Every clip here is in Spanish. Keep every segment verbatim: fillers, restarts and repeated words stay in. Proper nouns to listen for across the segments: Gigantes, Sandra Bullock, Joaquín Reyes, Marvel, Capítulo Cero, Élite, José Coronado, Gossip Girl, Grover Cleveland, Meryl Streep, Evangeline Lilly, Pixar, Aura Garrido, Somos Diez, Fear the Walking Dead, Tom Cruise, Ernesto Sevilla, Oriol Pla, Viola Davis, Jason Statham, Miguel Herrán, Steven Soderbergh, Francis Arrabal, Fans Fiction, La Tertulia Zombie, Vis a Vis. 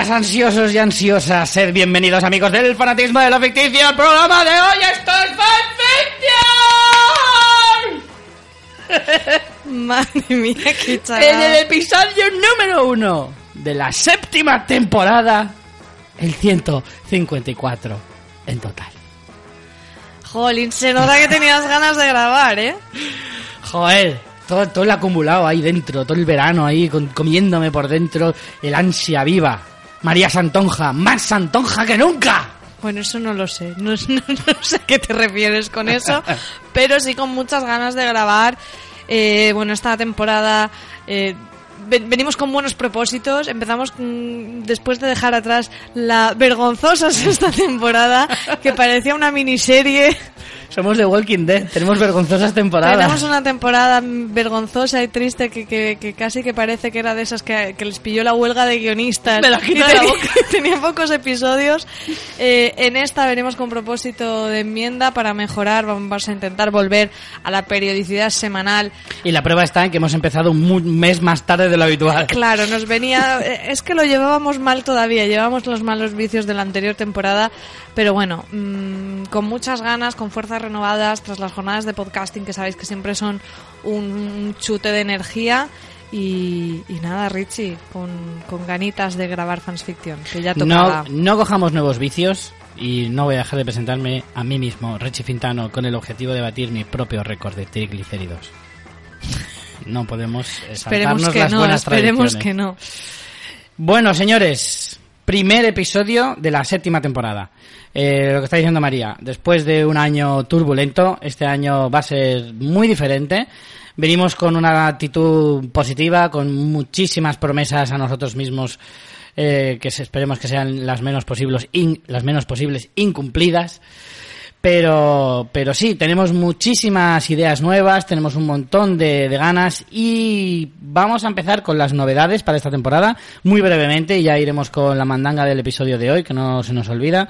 Buenas, ansiosos y ansiosas. Sed bienvenidos, amigos del fanatismo de lo ficticio, al programa de hoy. ¡Esto es Fans Fiction! Madre mía, qué chaval. En el episodio número uno de la séptima temporada, el ciento cincuenta y cuatro en total. Jolín, se nota que tenías ganas de grabar, ¿eh? Joel, todo, todo el acumulado ahí dentro, todo el verano ahí con, comiéndome por dentro el ansia viva. María Santonja, más Santonja que nunca. Bueno, eso no lo sé, no, no, no sé a qué te refieres con eso, pero sí con muchas ganas de grabar. Eh, bueno, esta temporada... Eh, Venimos con buenos propósitos, empezamos mmm, después de dejar atrás la vergonzosa sexta temporada, que parecía una miniserie. Somos The Walking Dead, tenemos vergonzosas temporadas. Tenemos una temporada vergonzosa y triste que, que, que casi que parece que era de esas que, que les pilló la huelga de guionistas. Me la quito de la boca. Tenía pocos episodios. Eh, en esta venimos con propósito de enmienda para mejorar, vamos a intentar volver a la periodicidad semanal. Y la prueba está en que hemos empezado un mes más tarde de lo habitual. Claro, nos venía... Es que lo llevábamos mal todavía, llevábamos los malos vicios de la anterior temporada, pero bueno, mmm, con muchas ganas, con fuerza renovadas tras las jornadas de podcasting, que sabéis que siempre son un chute de energía. Y, y nada, Richie, con, con ganitas de grabar Fans Fiction, que ya tocaba. No, no cojamos nuevos vicios y no voy a dejar de presentarme a mí mismo, Richie Fintano, con el objetivo de batir mi propio récord de triglicéridos. No podemos saltarnos las no, buenas esperemos tradiciones. Esperemos que no. Bueno, señores, primer episodio de la séptima temporada. Eh, lo que está diciendo María, después de un año turbulento, este año va a ser muy diferente. Venimos con una actitud positiva, con muchísimas promesas a nosotros mismos, eh, que esperemos que sean las menos posibles, in, las menos posibles incumplidas. Pero, pero sí, tenemos muchísimas ideas nuevas, tenemos un montón de, de ganas y vamos a empezar con las novedades para esta temporada, muy brevemente, y ya iremos con la mandanga del episodio de hoy, que no se nos olvida.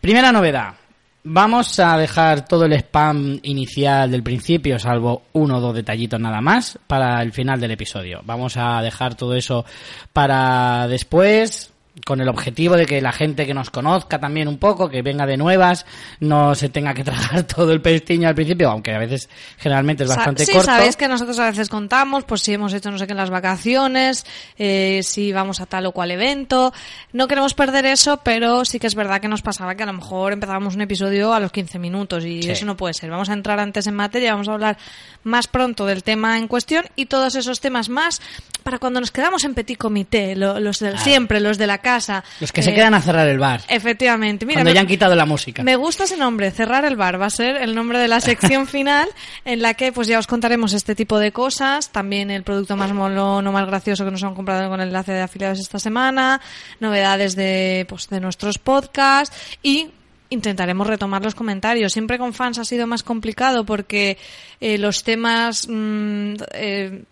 Primera novedad, vamos a dejar todo el spam inicial del principio, salvo uno o dos detallitos nada más, para el final del episodio. Vamos a dejar todo eso para después, con el objetivo de que la gente que nos conozca también un poco, que venga de nuevas, no se tenga que tragar todo el pestiño al principio, aunque a veces generalmente es bastante sí, corto. Sí, sabéis que nosotros a veces contamos, pues si hemos hecho no sé qué en las vacaciones, eh, si vamos a tal o cual evento, no queremos perder eso, pero sí que es verdad que nos pasaba que a lo mejor empezábamos un episodio a los quince minutos y sí. Eso no puede ser. Vamos a entrar antes en materia, vamos a hablar más pronto del tema en cuestión y todos esos temas más para cuando nos quedamos en petit comité, lo, los de, claro. Siempre los de la casa. Los que eh, se quedan a cerrar el bar. Efectivamente. Mira, cuando me, ya han quitado la música. Me gusta ese nombre, cerrar el bar. Va a ser el nombre de la sección final en la que pues ya os contaremos este tipo de cosas. También el producto más molón o más gracioso que nos han comprado con el enlace de afiliados esta semana. Novedades de, pues, de nuestros podcasts. Y intentaremos retomar los comentarios. Siempre con fans ha sido más complicado porque eh, los temas... Mmm, eh,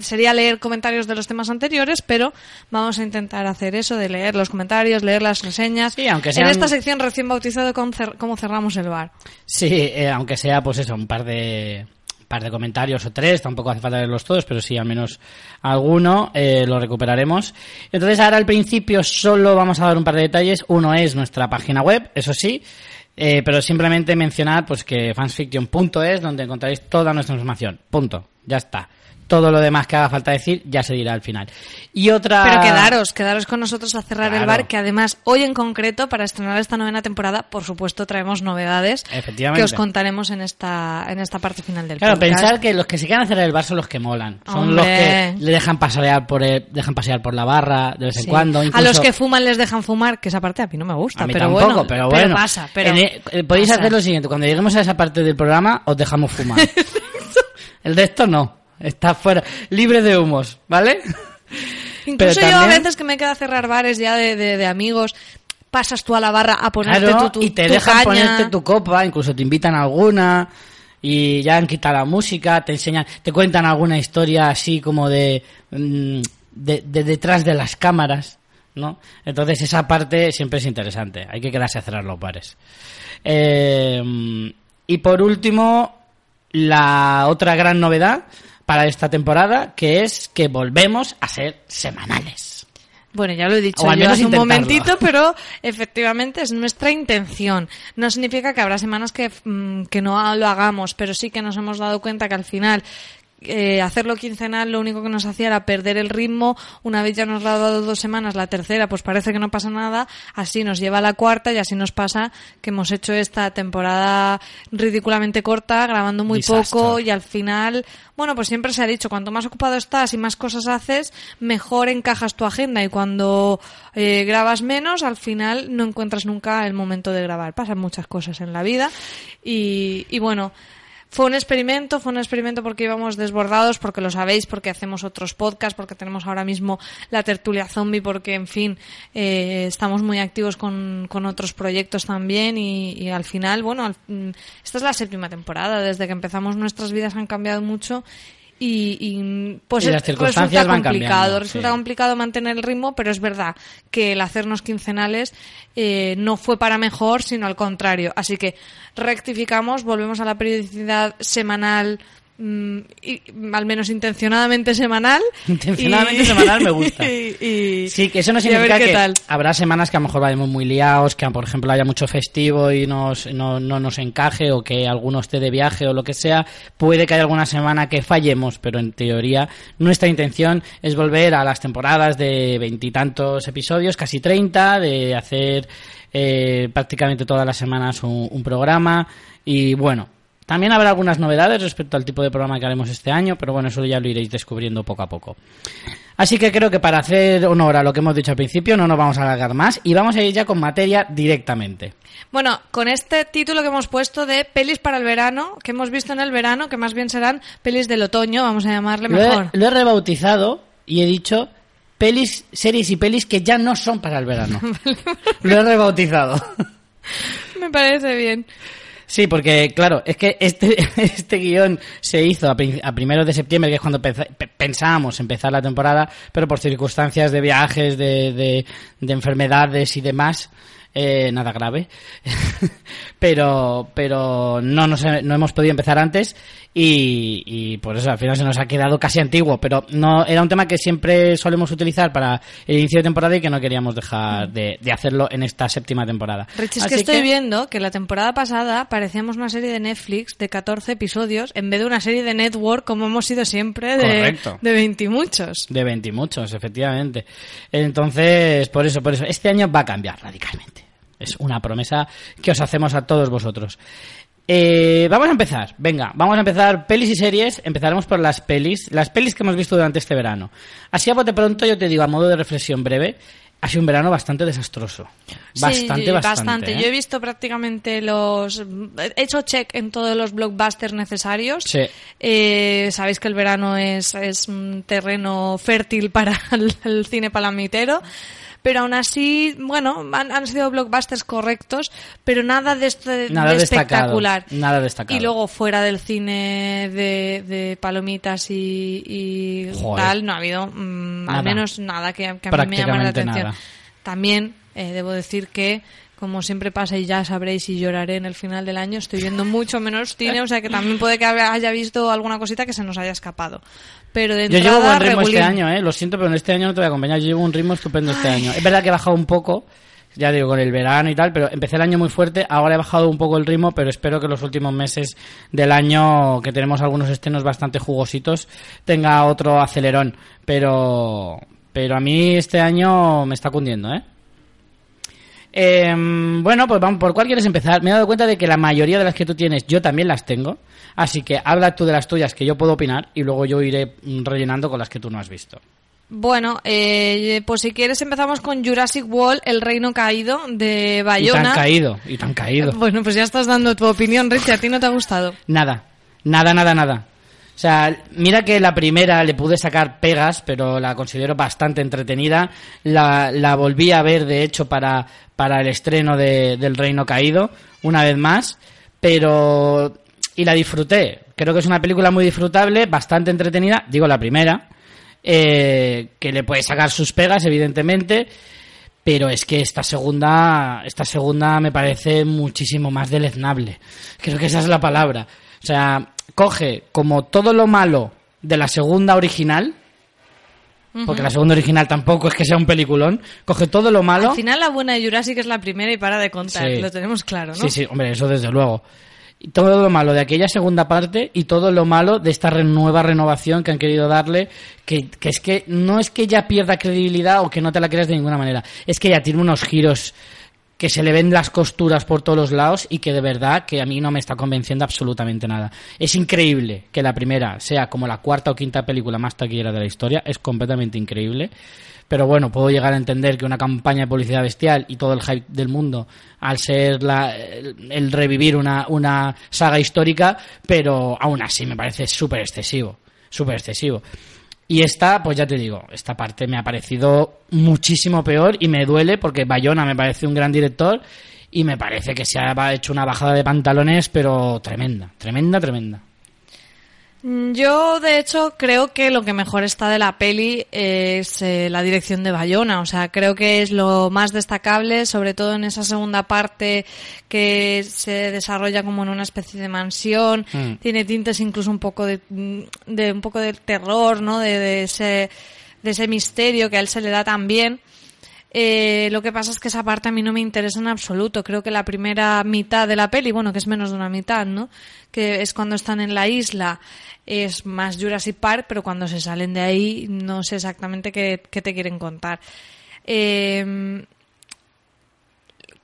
sería leer comentarios de los temas anteriores, pero vamos a intentar hacer eso de leer los comentarios, leer las reseñas. Sí, aunque sean... En esta sección recién bautizado con cer- cómo cerramos el bar. Sí, eh, aunque sea pues eso, un par de un par de comentarios o tres, tampoco hace falta leerlos todos, pero sí al menos alguno eh, lo recuperaremos. Entonces ahora al principio solo vamos a dar un par de detalles. Uno es nuestra página web, eso sí. Eh, pero simplemente mencionar pues que fansfiction punto es donde encontraréis toda nuestra información. Punto. Ya está. Todo lo demás que haga falta decir ya se dirá al final. Y otra... Pero quedaros, quedaros con nosotros a cerrar claro. El bar, que además hoy en concreto, para estrenar esta novena temporada, por supuesto traemos novedades que os contaremos en esta en esta parte final del claro, podcast. Claro, pensar que los que se quedan a cerrar el bar son los que molan. Son ¡Hombre! Los que le dejan pasear por el, dejan pasear por la barra de vez en sí. cuando. Incluso... A los que fuman les dejan fumar, que esa parte a mí no me gusta. A mí pero tampoco, bueno, pero bueno. Pero pasa, pero el, eh, podéis pasa. Hacer lo siguiente, cuando lleguemos a esa parte del programa os dejamos fumar. El resto no. Está fuera, libre de humos, ¿vale? Incluso también... yo a veces que me queda cerrar bares ya de, de, de amigos, pasas tú a la barra a ponerte claro, tu, tu y te tu dejan caña. Ponerte tu copa, incluso te invitan a alguna y ya han quitado la música, te enseñan, te cuentan alguna historia así como de, de, de detrás de las cámaras, ¿no? Entonces esa parte siempre es interesante, hay que quedarse a cerrar los bares. Eh, y por último, la otra gran novedad para esta temporada, que es que volvemos a ser semanales. Bueno, ya lo he dicho yo hace un momentito, pero efectivamente es nuestra intención. No significa que habrá semanas que, que no lo hagamos, pero sí que nos hemos dado cuenta que al final eh, hacerlo quincenal lo único que nos hacía era perder el ritmo. Una vez ya nos lo ha dado dos semanas, la tercera pues parece que no pasa nada, así nos lleva a la cuarta y así nos pasa que hemos hecho esta temporada ridículamente corta, grabando muy Disaster. poco y al final... Bueno, pues siempre se ha dicho, cuanto más ocupado estás y más cosas haces, mejor encajas tu agenda. Y cuando eh, grabas menos, al final no encuentras nunca el momento de grabar. Pasan muchas cosas en la vida. Y, y bueno, fue un experimento, fue un experimento porque íbamos desbordados, porque lo sabéis, porque hacemos otros podcasts, porque tenemos ahora mismo La Tertulia Zombie, porque, en fin, eh, estamos muy activos con, con otros proyectos también. Y, y al final, bueno, al, esta es la séptima temporada. Desde que empezamos nuestras vidas han cambiado mucho. Y, y pues y las circunstancias resulta complicado, resulta sí. complicado mantener el ritmo, pero es verdad que el hacernos quincenales eh, no fue para mejor, sino al contrario. Así que rectificamos, volvemos a la periodicidad semanal, mmm, y, al menos intencionadamente semanal. Intencionadamente y... semanal me gusta. y, y... Sí, que eso no significa que tal. Habrá semanas que a lo mejor vayamos muy liados, que por ejemplo haya mucho festivo y nos, no, no nos encaje, o que alguno esté de viaje o lo que sea. Puede que haya alguna semana que fallemos, pero en teoría nuestra intención es volver a las temporadas de veintitantos episodios, casi treinta, de hacer eh, prácticamente todas las semanas un, un programa. Y bueno, también habrá algunas novedades respecto al tipo de programa que haremos este año, pero bueno, eso ya lo iréis descubriendo poco a poco. Así que creo que para hacer honor a lo que hemos dicho al principio no nos vamos a alargar más y vamos a ir ya con materia directamente. Bueno, con este título que hemos puesto de pelis para el verano, que hemos visto en el verano, que más bien serán pelis del otoño, vamos a llamarle mejor. Lo he, lo he rebautizado y he dicho pelis, series y pelis que ya no son para el verano. Lo he rebautizado. Me parece bien. Sí, porque claro, es que este este guión se hizo a, a primeros de septiembre, que es cuando pensábamos empezar la temporada, pero por circunstancias de viajes, de, de, de enfermedades y demás, eh, nada grave, pero pero no nos no hemos podido empezar antes y, y por eso al final se nos ha quedado casi antiguo, pero no era un tema que siempre solemos utilizar para el inicio de temporada y que no queríamos dejar de, de hacerlo en esta séptima temporada. Rich, es Así que estoy que... viendo que la temporada pasada parecíamos una serie de Netflix de catorce episodios en vez de una serie de Network como hemos sido siempre de, de veinte y muchos. De veinte y muchos, efectivamente. Entonces, por eso, por eso, este año va a cambiar radicalmente. Es una promesa que os hacemos a todos vosotros. Eh, vamos a empezar, venga, vamos a empezar pelis y series, empezaremos por las pelis, las pelis que hemos visto durante este verano. Así a bote pronto yo te digo, a modo de reflexión breve, ha sido un verano bastante desastroso, bastante, sí, bastante. bastante. ¿eh? Yo he visto prácticamente los, he hecho check en todos los blockbusters necesarios, sí. eh, sabéis que el verano es, es un terreno fértil para el, el cine palomitero. Pero aún así, bueno, han, han sido blockbusters correctos, pero nada de, este, nada de espectacular. Nada destacado. Y luego fuera del cine de, de palomitas y, y tal, no ha habido mmm, al menos nada que, que a mí me llamara la atención. Nada. También eh, debo decir que, como siempre pasa y ya sabréis y lloraré en el final del año, estoy viendo mucho menos cine, o sea que también puede que haya visto alguna cosita que se nos haya escapado. Pero de entrada, yo llevo buen ritmo regulín. Este año, eh, lo siento, pero en este año no te voy a acompañar, yo llevo un ritmo estupendo este Ay. año. Es verdad que he bajado un poco, ya digo, con el verano y tal, pero empecé el año muy fuerte, ahora he bajado un poco el ritmo, pero espero que los últimos meses del año, que tenemos algunos estrenos bastante jugositos, tenga otro acelerón. Pero, pero a mí este año me está cundiendo, ¿eh? Eh, bueno, pues vamos, ¿por cuál quieres empezar? Me he dado cuenta de que la mayoría de las que tú tienes yo también las tengo, así que habla tú de las tuyas que yo puedo opinar y luego yo iré rellenando con las que tú no has visto. Bueno, eh, pues si quieres empezamos con Jurassic World, El Reino Caído, de Bayona. Y tan caído, y tan caído. Bueno, pues ya estás dando tu opinión, Richie, ¿a ti no te ha gustado? Nada, nada, nada, nada. O sea, mira que la primera le pude sacar pegas, pero la considero bastante entretenida. La, la volví a ver, de hecho, para, para el estreno de, del Reino Caído, una vez más. Pero... y la disfruté. Creo que es una película muy disfrutable, bastante entretenida. Digo, la primera. Eh, que le puede sacar sus pegas, evidentemente. Pero es que esta segunda, esta segunda me parece muchísimo más deleznable. Creo que esa es la palabra. O sea... coge como todo lo malo de la segunda original porque la segunda original tampoco es que sea un peliculón, coge todo lo malo. Al final la buena de Jurassic es la primera y para de contar, sí. Lo tenemos claro, ¿no? Sí, sí, hombre, eso desde luego. Y todo lo malo de aquella segunda parte y todo lo malo de esta re- nueva renovación que han querido darle, que, que es que no es que ya pierda credibilidad o que no te la creas de ninguna manera, es que ya tiene unos giros que se le ven las costuras por todos los lados y que de verdad que a mí no me está convenciendo absolutamente nada. Es increíble que la primera sea como la cuarta o quinta película más taquillera de la historia, es completamente increíble, pero bueno, puedo llegar a entender que una campaña de publicidad bestial y todo el hype del mundo al ser la, el, el revivir una, una saga histórica, pero aún así me parece súper excesivo, súper excesivo. Y esta, pues ya te digo, esta parte me ha parecido muchísimo peor y me duele porque Bayona me parece un gran director y me parece que se ha hecho una bajada de pantalones, pero tremenda, tremenda, tremenda. Yo, de hecho, creo que lo que mejor está de la peli es eh, la dirección de Bayona. O sea, creo que es lo más destacable, sobre todo en esa segunda parte que se desarrolla como en una especie de mansión. Mm. Tiene tintes incluso un poco de, de un poco de terror, ¿no? De, de ese de ese misterio que a él se le da tan bien. Eh, lo que pasa es que esa parte a mí no me interesa en absoluto. Creo que la primera mitad de la peli, bueno, que es menos de una mitad, ¿no? Que es cuando están en la isla, es más Jurassic Park, pero cuando se salen de ahí no sé exactamente qué, qué te quieren contar. Eh,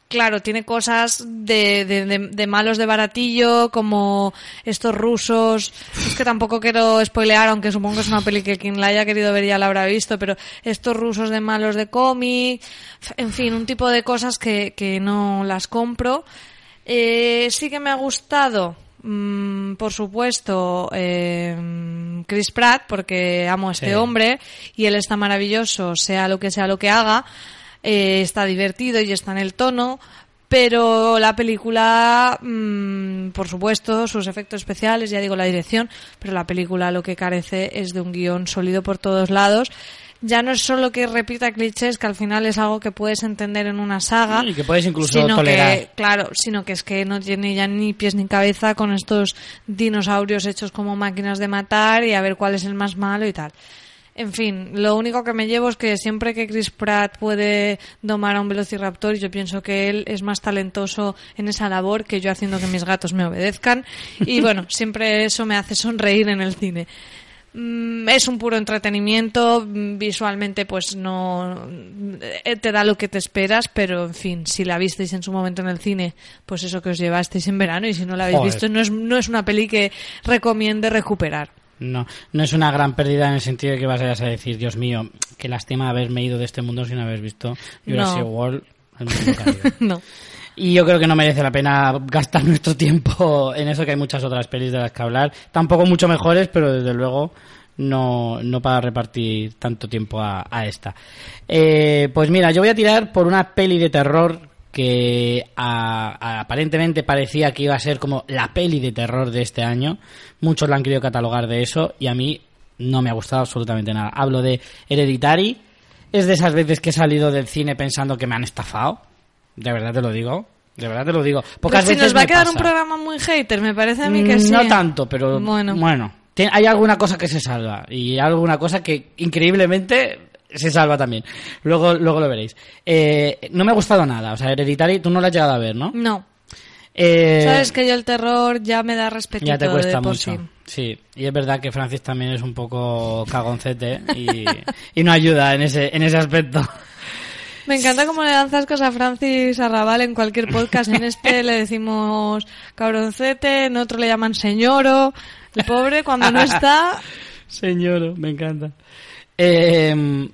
claro, tiene cosas de, de, de, de malos de baratillo, como estos rusos. Es que tampoco quiero spoilear, aunque supongo que es una peli que quien la haya querido ver ya la habrá visto, pero estos rusos de malos de cómic, en fin, un tipo de cosas que, que no las compro. Eh, sí que me ha gustado, mmm, por supuesto, eh, Chris Pratt, porque amo a este sí. hombre, y él está maravilloso, sea lo que sea lo que haga. Eh, está divertido y está en el tono, pero la película, mmm, por supuesto, sus efectos especiales, ya digo la dirección, pero la película lo que carece es de un guión sólido por todos lados. Ya no es solo que repita clichés, que al final es algo que puedes entender en una saga. Y que puedes incluso tolerar. Que, claro, sino que es que no tiene ya ni pies ni cabeza con estos dinosaurios hechos como máquinas de matar y a ver cuál es el más malo y tal. En fin, lo único que me llevo es que siempre que Chris Pratt puede domar a un velociraptor, yo pienso que él es más talentoso en esa labor que yo haciendo que mis gatos me obedezcan. Y bueno, siempre eso me hace sonreír en el cine. Es un puro entretenimiento, visualmente pues no te da lo que te esperas, pero en fin, si la visteis en su momento en el cine, pues eso que os llevasteis en verano, y si no la habéis Joder. visto, no es, no es una peli que recomiende recuperar. No, no es una gran pérdida en el sentido de que vas a decir, Dios mío, qué lástima haberme ido de este mundo sin haber visto Jurassic no. World. El mundo caído. No. Y yo creo que no merece la pena gastar nuestro tiempo en eso, que hay muchas otras pelis de las que hablar, tampoco mucho mejores, pero desde luego no, no para repartir tanto tiempo a, a esta. Eh, pues mira, yo voy a tirar por una peli de terror que a, a, aparentemente parecía que iba a ser como la peli de terror de este año. Muchos la han querido catalogar de eso y a mí no me ha gustado absolutamente nada. Hablo de Hereditary. Es de esas veces que he salido del cine pensando que me han estafado. De verdad te lo digo, de verdad te lo digo. Pocas pero si veces nos va a quedar pasa. Un programa muy hater, me parece a mí que no sí. No tanto, pero bueno. bueno. Hay alguna cosa que se salva y alguna cosa que increíblemente se salva también. Luego luego lo veréis. Eh, no me ha gustado nada. O sea, Hereditary, tú no la has llegado a ver, ¿no? No. Eh, Sabes que yo el terror ya me da respeto. Ya te cuesta de por mucho. Sí. Sí, y es verdad que Francis también es un poco cagoncete y, y no ayuda en ese en ese aspecto. Me encanta cómo le dan zascos a Francis Arrabal en cualquier podcast. En este le decimos cabroncete, en otro le llaman señoro. El pobre cuando no está... Señoro, me encanta. Eh,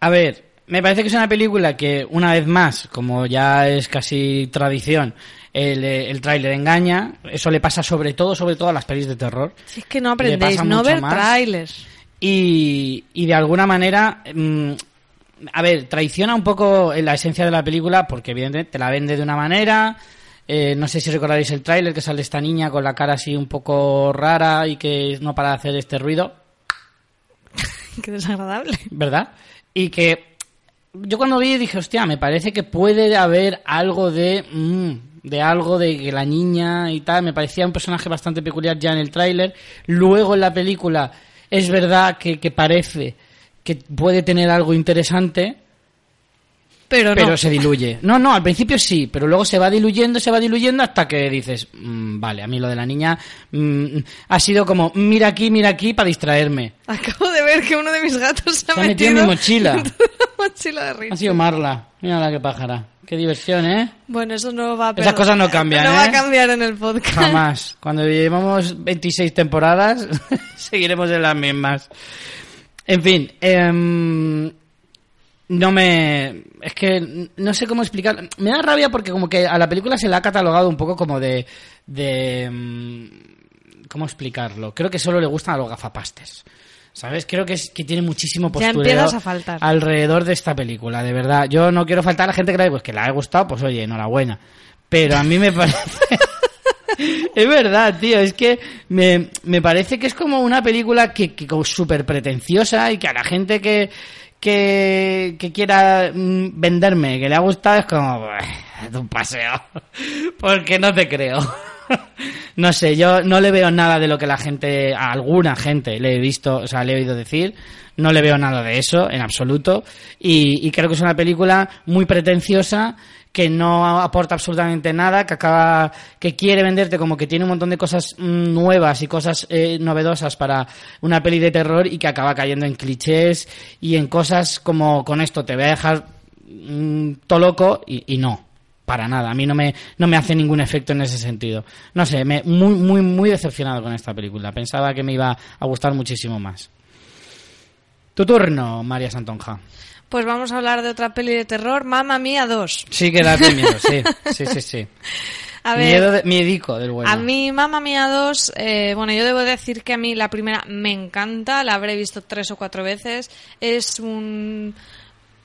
a ver, me parece que es una película que, una vez más, como ya es casi tradición, el, el tráiler engaña. Eso le pasa sobre todo, sobre todo a las pelis de terror. Si es que no aprendéis, no ver trailers. Y, y de alguna manera... Mmm, a ver, traiciona un poco la esencia de la película porque evidentemente te la vende de una manera. Eh, no sé si recordaréis el tráiler que sale esta niña con la cara así un poco rara y que no para de hacer este ruido. Qué desagradable. ¿Verdad? Y que yo cuando vi dije, hostia, me parece que puede haber algo de... Mmm, de algo de que la niña y tal. Me parecía un personaje bastante peculiar ya en el tráiler. Luego en la película es verdad que, que parece... que puede tener algo interesante, pero no. Pero se diluye. No, no, al principio sí, pero luego se va diluyendo, se va diluyendo hasta que dices, mmm, vale, a mí lo de la niña mmm, ha sido como, mira aquí, mira aquí, para distraerme. Acabo de ver que uno de mis gatos se, se ha metido, metido en mi mochila. En la mochila de Richie. Ha sido Marla, mira la que pájara. Qué diversión, ¿eh? Bueno, eso no va a perder. Esas cosas no cambian, no ¿eh? No va a cambiar en el podcast. Jamás. Cuando llevamos veintiséis temporadas, seguiremos en las mismas. En fin, eh... no me... Es que no sé cómo explicar. Me da rabia porque como que a la película se la ha catalogado un poco como de... de ¿cómo explicarlo? Creo que solo le gustan a los gafapastes, ¿sabes? Creo que, es, que tiene muchísimo postureo. Ya empiezas a faltar alrededor de esta película, de verdad. Yo no quiero faltar a la gente que la, pues, que la ha gustado, pues oye, enhorabuena. Pero a mí me parece... Es verdad, tío, es que me, me parece que es como una película que, que súper pretenciosa y que a la gente que... Que, que quiera venderme, que le ha gustado, es como... Es un paseo. Porque no te creo. No sé, yo no le veo nada de lo que la gente... A alguna gente le he visto, o sea, le he oído decir. No le veo nada de eso, en absoluto. Y, y creo que es una película muy pretenciosa, que no aporta absolutamente nada, que acaba, que quiere venderte como que tiene un montón de cosas nuevas y cosas eh, novedosas para una peli de terror y que acaba cayendo en clichés y en cosas como con esto te voy a dejar mmm, todo loco y, y no, para nada. A mí no me no me hace ningún efecto en ese sentido. No sé, me muy muy muy decepcionado con esta película. Pensaba que me iba a gustar muchísimo más. Tu turno, María Santonja. Pues vamos a hablar de otra peli de terror, Mamma Mía dos. Sí que da miedo, sí, sí, sí, sí. A ver, miedo de, miedico del bueno. A mí Mamma Mía dos, eh, bueno, yo debo decir que a mí la primera me encanta, la habré visto tres o cuatro veces, es un...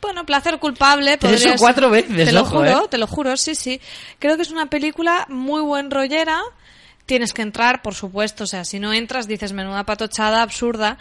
Bueno, placer culpable. Tres o cuatro veces, te lo ojo, juro, eh. te lo juro, sí, sí. Creo que es una película muy buen rollera, tienes que entrar, por supuesto, o sea, si no entras dices menuda patochada absurda.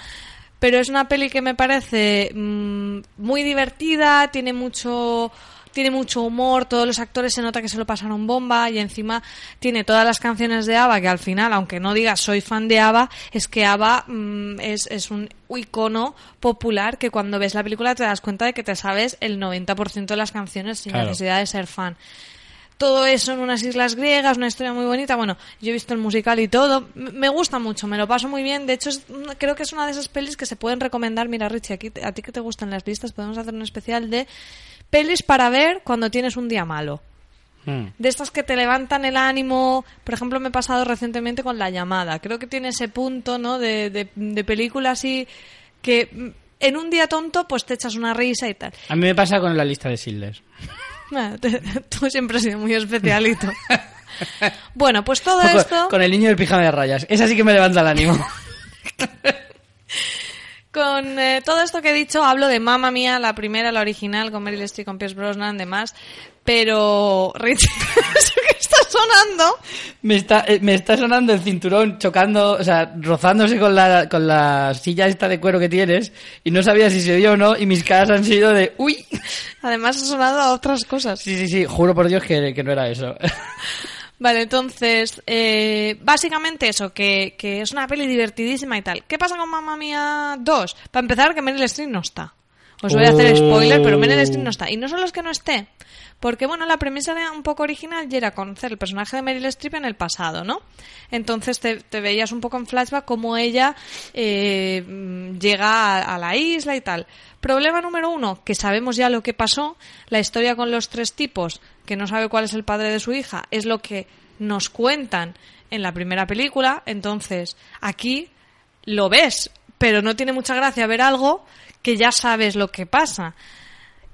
Pero es una peli que me parece mmm, muy divertida, tiene mucho tiene mucho humor, todos los actores se nota que se lo pasaron bomba y encima tiene todas las canciones de ABBA, que al final, aunque no digas soy fan de ABBA, es que ABBA mmm, es, es un icono popular que cuando ves la película te das cuenta de que te sabes el noventa por ciento de las canciones sin claro. necesidad de ser fan. Todo eso en unas islas griegas, una historia muy bonita. Bueno, yo he visto el musical y todo. Me gusta mucho, me lo paso muy bien. De hecho, es, creo que es una de esas pelis que se pueden recomendar. Mira, Richie, aquí, a ti que te gustan las listas, podemos hacer un especial de pelis para ver cuando tienes un día malo. Mm. De estas que te levantan el ánimo. Por ejemplo, me he pasado recientemente con La Llamada. Creo que tiene ese punto, ¿no? De, de, de película así que en un día tonto pues te echas una risa y tal. A mí me pasa con La Lista de Schindler. Bueno, te, tú siempre has sido muy especialito. Bueno, pues todo con, esto... Con el niño del pijama de rayas. Esa sí que me levanta el ánimo. Con eh, todo esto que he dicho, hablo de Mamma Mía, la primera, la original, con Meryl Streep, con Pierce Brosnan, demás. Pero, Richie, ¿eso qué está sonando? Me está, me está sonando el cinturón chocando, o sea, rozándose con la, con la silla esta de cuero que tienes, y no sabía si se oyó o no, y mis caras han sido de ¡uy! Además ha sonado a otras cosas. Sí, sí, sí, juro por Dios que, que no era eso. Vale, entonces, eh, básicamente eso, que, que es una peli divertidísima y tal. ¿Qué pasa con Mamma Mía dos? Para empezar, que Meryl Streep no está. Os voy a hacer spoiler, pero Meryl Streep no está. Y no solo es que no esté, porque bueno, la premisa era un poco original y era conocer el personaje de Meryl Streep en el pasado, ¿no? Entonces te, te veías un poco en flashback cómo ella eh, llega a, a la isla y tal. Problema número uno, que sabemos ya lo que pasó. La historia con los tres tipos, que no sabe cuál es el padre de su hija, es lo que nos cuentan en la primera película. Entonces, aquí lo ves, pero no tiene mucha gracia ver algo que ya sabes lo que pasa.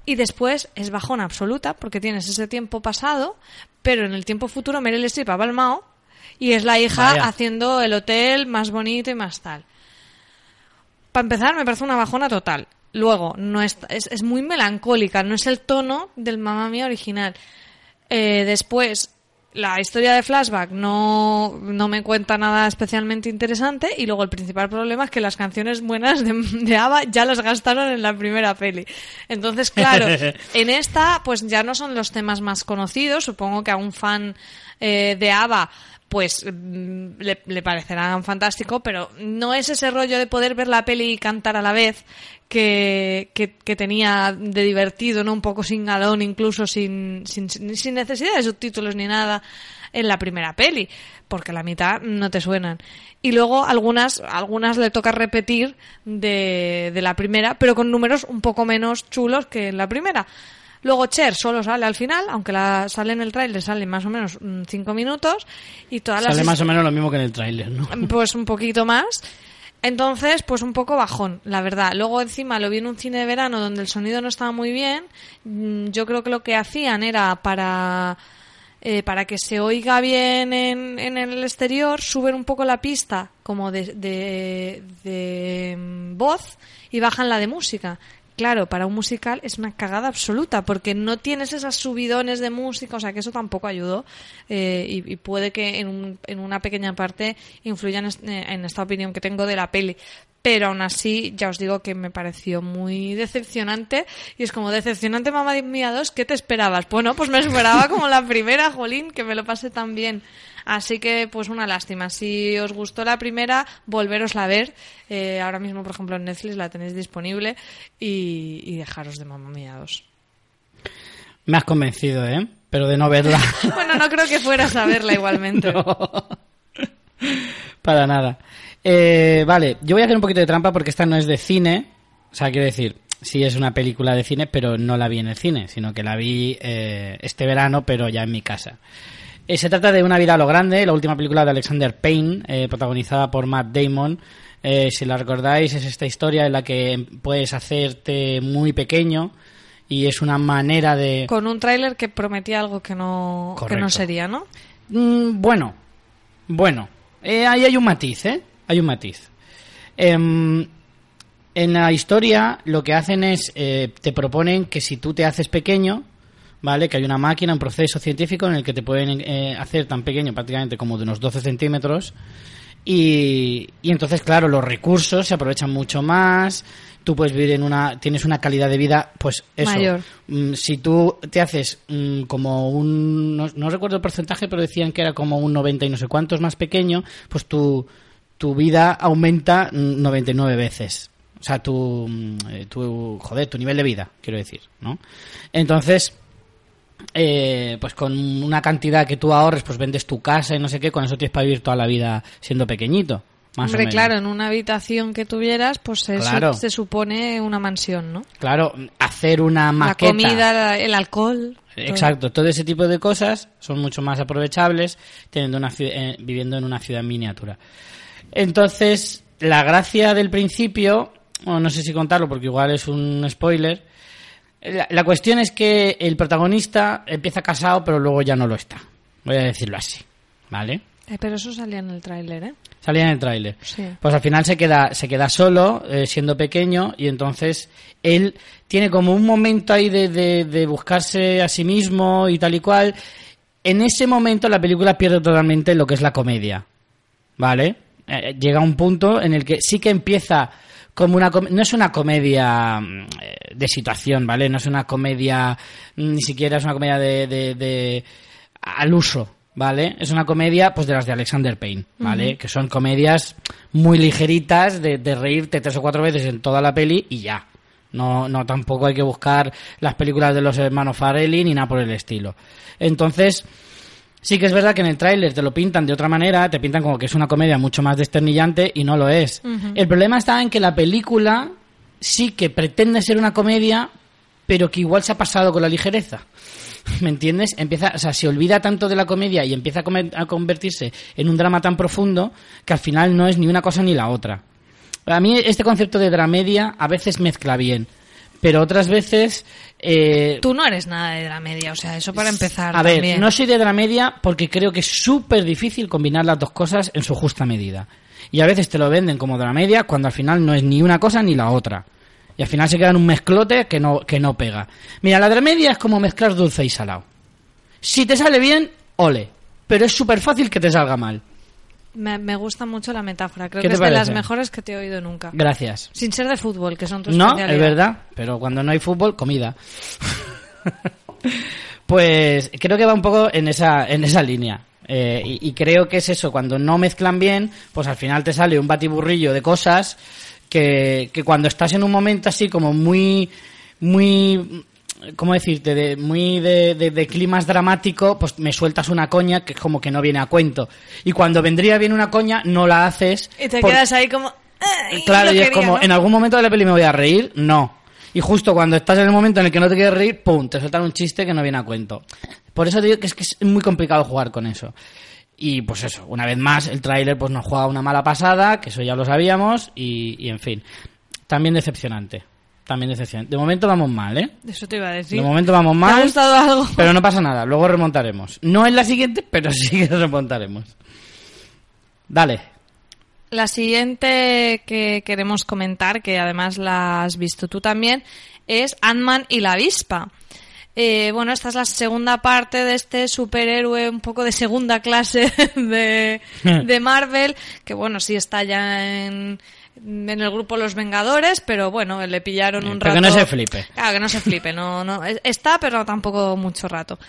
Y después es bajona absoluta, porque tienes ese tiempo pasado, pero en el tiempo futuro Meryl Streep ha palmao y es la hija Vaya. haciendo el hotel más bonito y más tal. Para empezar, me parece una bajona total. Luego, no es, es, es muy melancólica, no es el tono del Mamma Mía original. Eh, después, la historia de flashback no, no me cuenta nada especialmente interesante y luego el principal problema es que las canciones buenas de, de ABBA ya las gastaron en la primera peli. Entonces, claro, en esta pues ya no son los temas más conocidos. Supongo que a un fan eh, de ABBA pues le, le parecerán fantástico, pero no es ese rollo de poder ver la peli y cantar a la vez que, que, que tenía de divertido, ¿no? Un poco sin galón, incluso sin, sin, sin necesidad de subtítulos ni nada en la primera peli, porque la mitad no te suenan. Y luego algunas, algunas le toca repetir de, de la primera, pero con números un poco menos chulos que en la primera. Luego Cher solo sale al final, aunque la sale en el tráiler, sale más o menos cinco minutos y todas sale las... Sale más o menos lo mismo que en el tráiler, ¿no? Pues un poquito más. Entonces, pues un poco bajón, la verdad. Luego encima lo vi en un cine de verano donde el sonido no estaba muy bien. Yo creo que lo que hacían era para... Eh, para que se oiga bien en, en el exterior, suben un poco la pista como de, de, de voz y bajan la de música. Claro, para un musical es una cagada absoluta porque no tienes esas subidones de música, o sea que eso tampoco ayudó eh, y, y puede que en, un, en una pequeña parte influyan en, en esta opinión que tengo de la peli. Pero aún así, ya os digo que me pareció muy decepcionante. Y es como, decepcionante, mamá mía dos, ¿qué te esperabas? Bueno, pues me esperaba como la primera, jolín, que me lo pasé tan bien. Así que, pues una lástima. Si os gustó la primera, volverosla a ver. Eh, ahora mismo, por ejemplo, en Netflix la tenéis disponible. Y, y dejaros de mamá mía dos. Me has convencido, ¿eh? Pero de no verla. Bueno, no creo que fueras a verla igualmente. No. Para nada. Eh, vale, yo voy a hacer un poquito de trampa porque esta no es de cine. O sea, quiero decir, sí es una película de cine, pero no la vi en el cine, sino que la vi eh, este verano, pero ya en mi casa. Eh, se trata de Una vida a lo grande, la última película de Alexander Payne, eh, protagonizada por Matt Damon. Eh, si la recordáis, es esta historia en la que puedes hacerte muy pequeño y es una manera de... Con un tráiler que prometía algo que no, que no sería, ¿no? Mm, bueno, bueno. Eh, ahí hay un matiz, ¿eh? Hay un matiz. Eh, en la historia lo que hacen es, eh, te proponen que si tú te haces pequeño, ¿vale? Que hay una máquina, un proceso científico en el que te pueden eh, hacer tan pequeño, prácticamente como de unos doce centímetros. Y, y entonces, claro, los recursos se aprovechan mucho más. Tú puedes vivir en una... Tienes una calidad de vida, pues eso. Mayor. Mm, si tú te haces mm, como un... No, no recuerdo el porcentaje, pero decían que era como un noventa y no sé cuántos más pequeño, pues tú... tu vida aumenta noventa y nueve veces. O sea, tu, tu... Joder, tu nivel de vida, quiero decir, ¿no? Entonces, eh, pues con una cantidad que tú ahorres, pues vendes tu casa y no sé qué, con eso tienes para vivir toda la vida siendo pequeñito. Más Hombre, o menos. Claro, en una habitación que tuvieras, pues eso claro. Se supone una mansión, ¿no? Claro, hacer una maqueta. La comida, el alcohol... Exacto, todo ese tipo de cosas son mucho más aprovechables teniendo una, eh, viviendo en una ciudad miniatura. Entonces, la gracia del principio, bueno, no sé si contarlo porque igual es un spoiler, la, la cuestión es que el protagonista empieza casado pero luego ya no lo está, voy a decirlo así, ¿vale? Eh, pero eso salía en el tráiler, ¿eh? Salía en el tráiler. Sí. Pues al final se queda se queda solo, eh, siendo pequeño, y entonces él tiene como un momento ahí de, de, de buscarse a sí mismo y tal y cual. En ese momento la película pierde totalmente lo que es la comedia, ¿vale? Eh, llega un punto en el que sí que empieza como una... Com- no es una comedia eh, de situación, ¿vale? No es una comedia... Ni siquiera es una comedia de, de, de al uso, ¿vale? Es una comedia, pues, de las de Alexander Payne, ¿vale? Uh-huh. Que son comedias muy ligeritas de, de reírte tres o cuatro veces en toda la peli y ya. No, no, tampoco hay que buscar las películas de los hermanos Farrelly ni nada por el estilo. Entonces, sí que es verdad que en el tráiler te lo pintan de otra manera, te pintan como que es una comedia mucho más desternillante y no lo es. Uh-huh. El problema está en que la película sí que pretende ser una comedia, pero que igual se ha pasado con la ligereza. ¿Me entiendes? Empieza, o sea, se olvida tanto de la comedia y empieza a, comer, a convertirse en un drama tan profundo que al final no es ni una cosa ni la otra. A mí este concepto de dramedia a veces mezcla bien, pero otras veces... Eh, Tú no eres nada de dramedia, o sea, eso para empezar. A ver, también. No soy de dramedia porque creo que es súper difícil combinar las dos cosas en su justa medida. Y a veces te lo venden como dramedia cuando al final no es ni una cosa ni la otra. Y al final se queda en un mezclote que no, que no pega. Mira, la dramedia es como mezclar dulce y salado. Si te sale bien, ole. Pero es súper fácil que te salga mal. Me, me gusta mucho la metáfora. Creo que es parece? de las mejores que te he oído nunca. Gracias. Sin ser de fútbol, que son tus... No, es verdad. Pero cuando no hay fútbol, comida. Pues creo que va un poco en esa, en esa línea. Eh, y, y creo que es eso, cuando no mezclan bien, pues al final te sale un batiburrillo de cosas que, que cuando estás en un momento así como muy, muy, ¿cómo decirte? De, muy de, de, de climas dramático, pues me sueltas una coña que como que no viene a cuento. Y cuando vendría bien una coña, no la haces. Y te por... quedas ahí como... Claro, y es quería, como, ¿no? ¿En algún momento de la peli me voy a reír? No. Y justo cuando estás en el momento en el que no te quieres reír, pum, te sueltan un chiste que no viene a cuento. Por eso te digo que es que es muy complicado jugar con eso. Y pues eso, una vez más, el tráiler pues nos juega una mala pasada, que eso ya lo sabíamos, y, y en fin. También decepcionante. También decepcionante. De momento vamos mal, ¿eh? Eso te iba a decir. De momento vamos mal. ¿Te ha gustado algo? Pero no pasa nada, luego remontaremos. No en la siguiente, pero sí que remontaremos. Dale. La siguiente que queremos comentar, que además la has visto tú también, es Ant-Man y la avispa. Eh, bueno, esta es la segunda parte de este superhéroe un poco de segunda clase de, de Marvel, que bueno, sí está ya en... en el grupo Los Vengadores, pero bueno, le pillaron un rato... Pero que no se flipe. Claro, que no se flipe, no, no, está, pero tampoco mucho rato.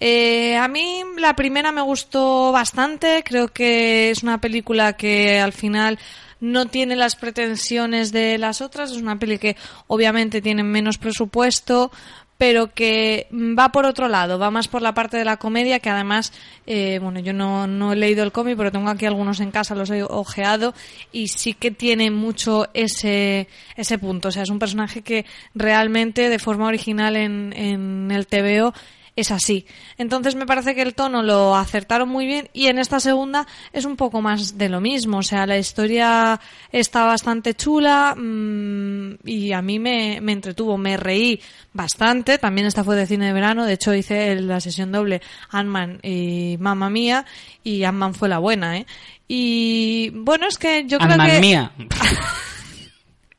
Eh, a mí la primera me gustó bastante, creo que es una película que al final no tiene las pretensiones de las otras, es una peli que obviamente tiene menos presupuesto, pero que va por otro lado, va más por la parte de la comedia, que además, eh, bueno, yo no, no he leído el cómic, pero tengo aquí algunos en casa, los he ojeado, y sí que tiene mucho ese ese punto. O sea, es un personaje que realmente, de forma original en, en el T V O, es así. Entonces me parece que el tono lo acertaron muy bien, y en esta segunda es un poco más de lo mismo. O sea, la historia está bastante chula mmm, y a mí me, me entretuvo, me reí bastante. También esta fue de cine de verano, de hecho hice la sesión doble Ant-Man y Mamma Mía, y Ant-Man fue la buena, ¿eh? Y bueno, es que yo creo que... Ant-Man Mía.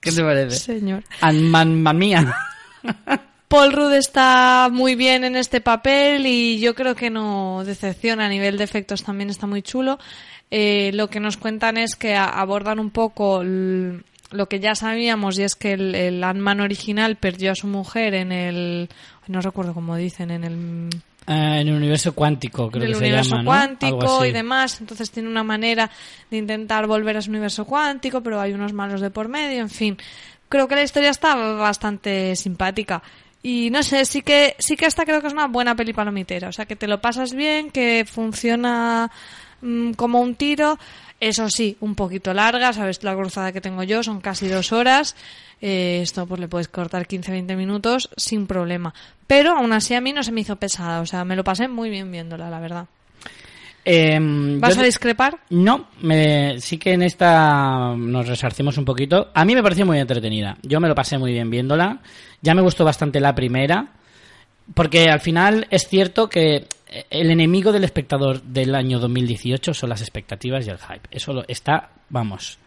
¿Qué te parece? Señor. Ant-Man Mía. Paul Rudd está muy bien en este papel y yo creo que no decepciona. A nivel de efectos también está muy chulo. Eh, lo que nos cuentan es que abordan un poco l- lo que ya sabíamos, y es que el, el Ant-Man original perdió a su mujer en el... No recuerdo cómo dicen, en el... Eh, en el universo cuántico, creo que se llama, ¿no? El universo cuántico y demás. Entonces tiene una manera de intentar volver a su universo cuántico, pero hay unos malos de por medio, en fin. Creo que la historia está bastante simpática. Y no sé, sí que sí que esta creo que es una buena peli palomitera, o sea, que te lo pasas bien, que funciona mmm, como un tiro. Eso sí, un poquito larga, sabes la cruzada que tengo yo, son casi dos horas. Eh, esto pues le puedes cortar quince a veinte minutos sin problema. Pero aún así a mí no se me hizo pesada, o sea, me lo pasé muy bien viéndola, la verdad. Eh, ¿Vas a discrepar? No, me, sí que en esta nos resarcimos un poquito. A mí me pareció muy entretenida. Yo me lo pasé muy bien viéndola. Ya me gustó bastante la primera, porque al final es cierto que el enemigo del espectador del año dos mil dieciocho son las expectativas y el hype. Eso está, vamos,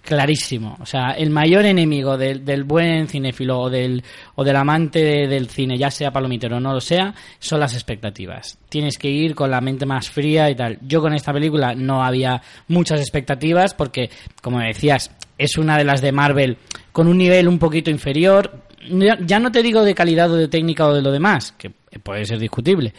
clarísimo. O sea, el mayor enemigo del, del buen cinéfilo o del, o del amante de, del cine, ya sea palomitero o no lo sea, son las expectativas. Tienes que ir con la mente más fría y tal. Yo con esta película no había muchas expectativas porque, como decías, es una de las de Marvel con un nivel un poquito inferior. Ya, ya no te digo de calidad o de técnica o de lo demás, que puede ser discutible.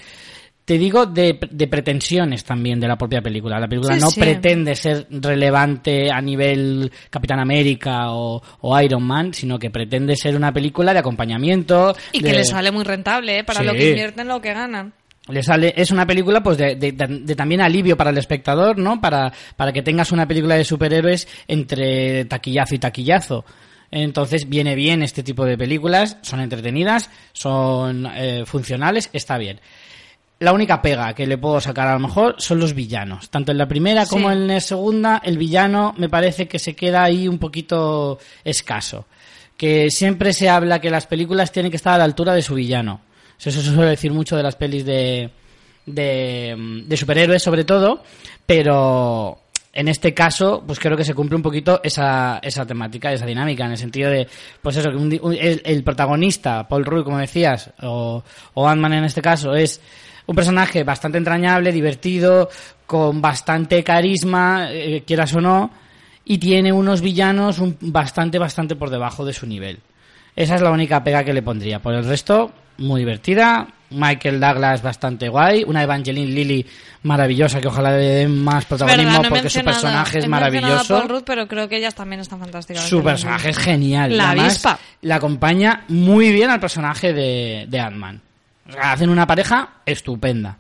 Te digo de, de pretensiones también de la propia película. La película sí, no sí. pretende ser relevante a nivel Capitán América o, o Iron Man, sino que pretende ser una película de acompañamiento. Y de... que le sale muy rentable, ¿eh? Para sí. lo que invierten, lo que ganan. Le sale, es una película pues de, de, de, de también alivio para el espectador, ¿no? Para, para que tengas una película de superhéroes entre taquillazo y taquillazo. Entonces viene bien este tipo de películas, son entretenidas, son eh, funcionales, está bien. La única pega que le puedo sacar a lo mejor son los villanos. Tanto en la primera como sí. en la segunda, el villano me parece que se queda ahí un poquito escaso. Que siempre se habla que las películas tienen que estar a la altura de su villano. Eso se suele decir mucho de las pelis de, de, de superhéroes sobre todo, pero... En este caso, pues creo que se cumple un poquito esa esa temática, esa dinámica, en el sentido de, pues eso, que un, un, el, el protagonista, Paul Rudd, como decías, o, o Ant-Man en este caso, es un personaje bastante entrañable, divertido, con bastante carisma, eh, quieras o no, y tiene unos villanos un, bastante, bastante por debajo de su nivel. Esa es la única pega que le pondría. Por el resto, muy divertida, Michael Douglas bastante guay, una Evangeline Lilly maravillosa, que ojalá le den más protagonismo, verdad, no porque su personaje es he maravilloso. Paul Rudd, pero creo que ellas también están fantásticas. Su personaje es genial. La Además, avispa. La acompaña muy bien al personaje de, de Ant-Man. O sea, hacen una pareja estupenda.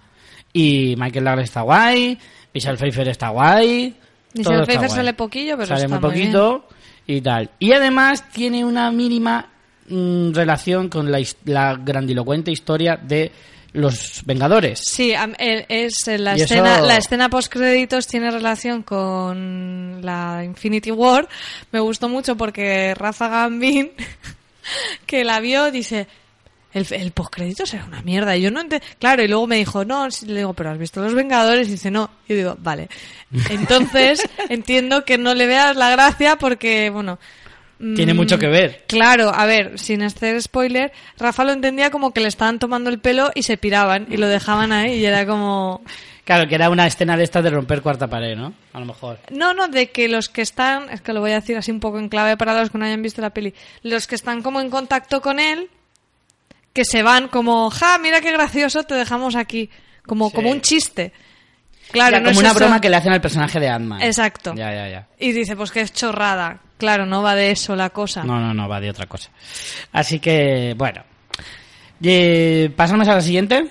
Y Michael Douglas está guay, Michelle Pfeiffer está guay. Michelle Pfeiffer guay. Sale poquillo, pero sale está muy poquito muy y tal. Y además tiene una mínima mm, relación con la, la grandilocuente historia de Los Vengadores. Sí, es la y escena eso... la escena post créditos tiene relación con la Infinity War. Me gustó mucho porque Rafa Gambín que la vio dice El, el postcréditos era una mierda. Y yo no ente... Claro, y luego me dijo, no, le digo, pero ¿has visto Los Vengadores? Y dice, no. Y yo digo, vale. Entonces, entiendo que no le veas la gracia porque, bueno... Tiene mmm, mucho que ver. Claro, a ver, sin hacer spoiler, Rafa lo entendía como que le estaban tomando el pelo y se piraban y lo dejaban ahí y era como... Claro, que era una escena de estas de romper cuarta pared, ¿no? A lo mejor. No, no, de que los que están... Es que lo voy a decir así un poco en clave para los que no hayan visto la peli. Los que están como en contacto con él... que se van como, ja, mira qué gracioso, te dejamos aquí. Como, sí. como un chiste. Claro, ya, no como es una eso. broma que le hacen al personaje de Ant-Man. Exacto. Ya, ya, ya. Y dice, pues que es chorrada. Claro, no va de eso la cosa. No, no, no, va de otra cosa. Así que, bueno. Eh, pasamos a la siguiente.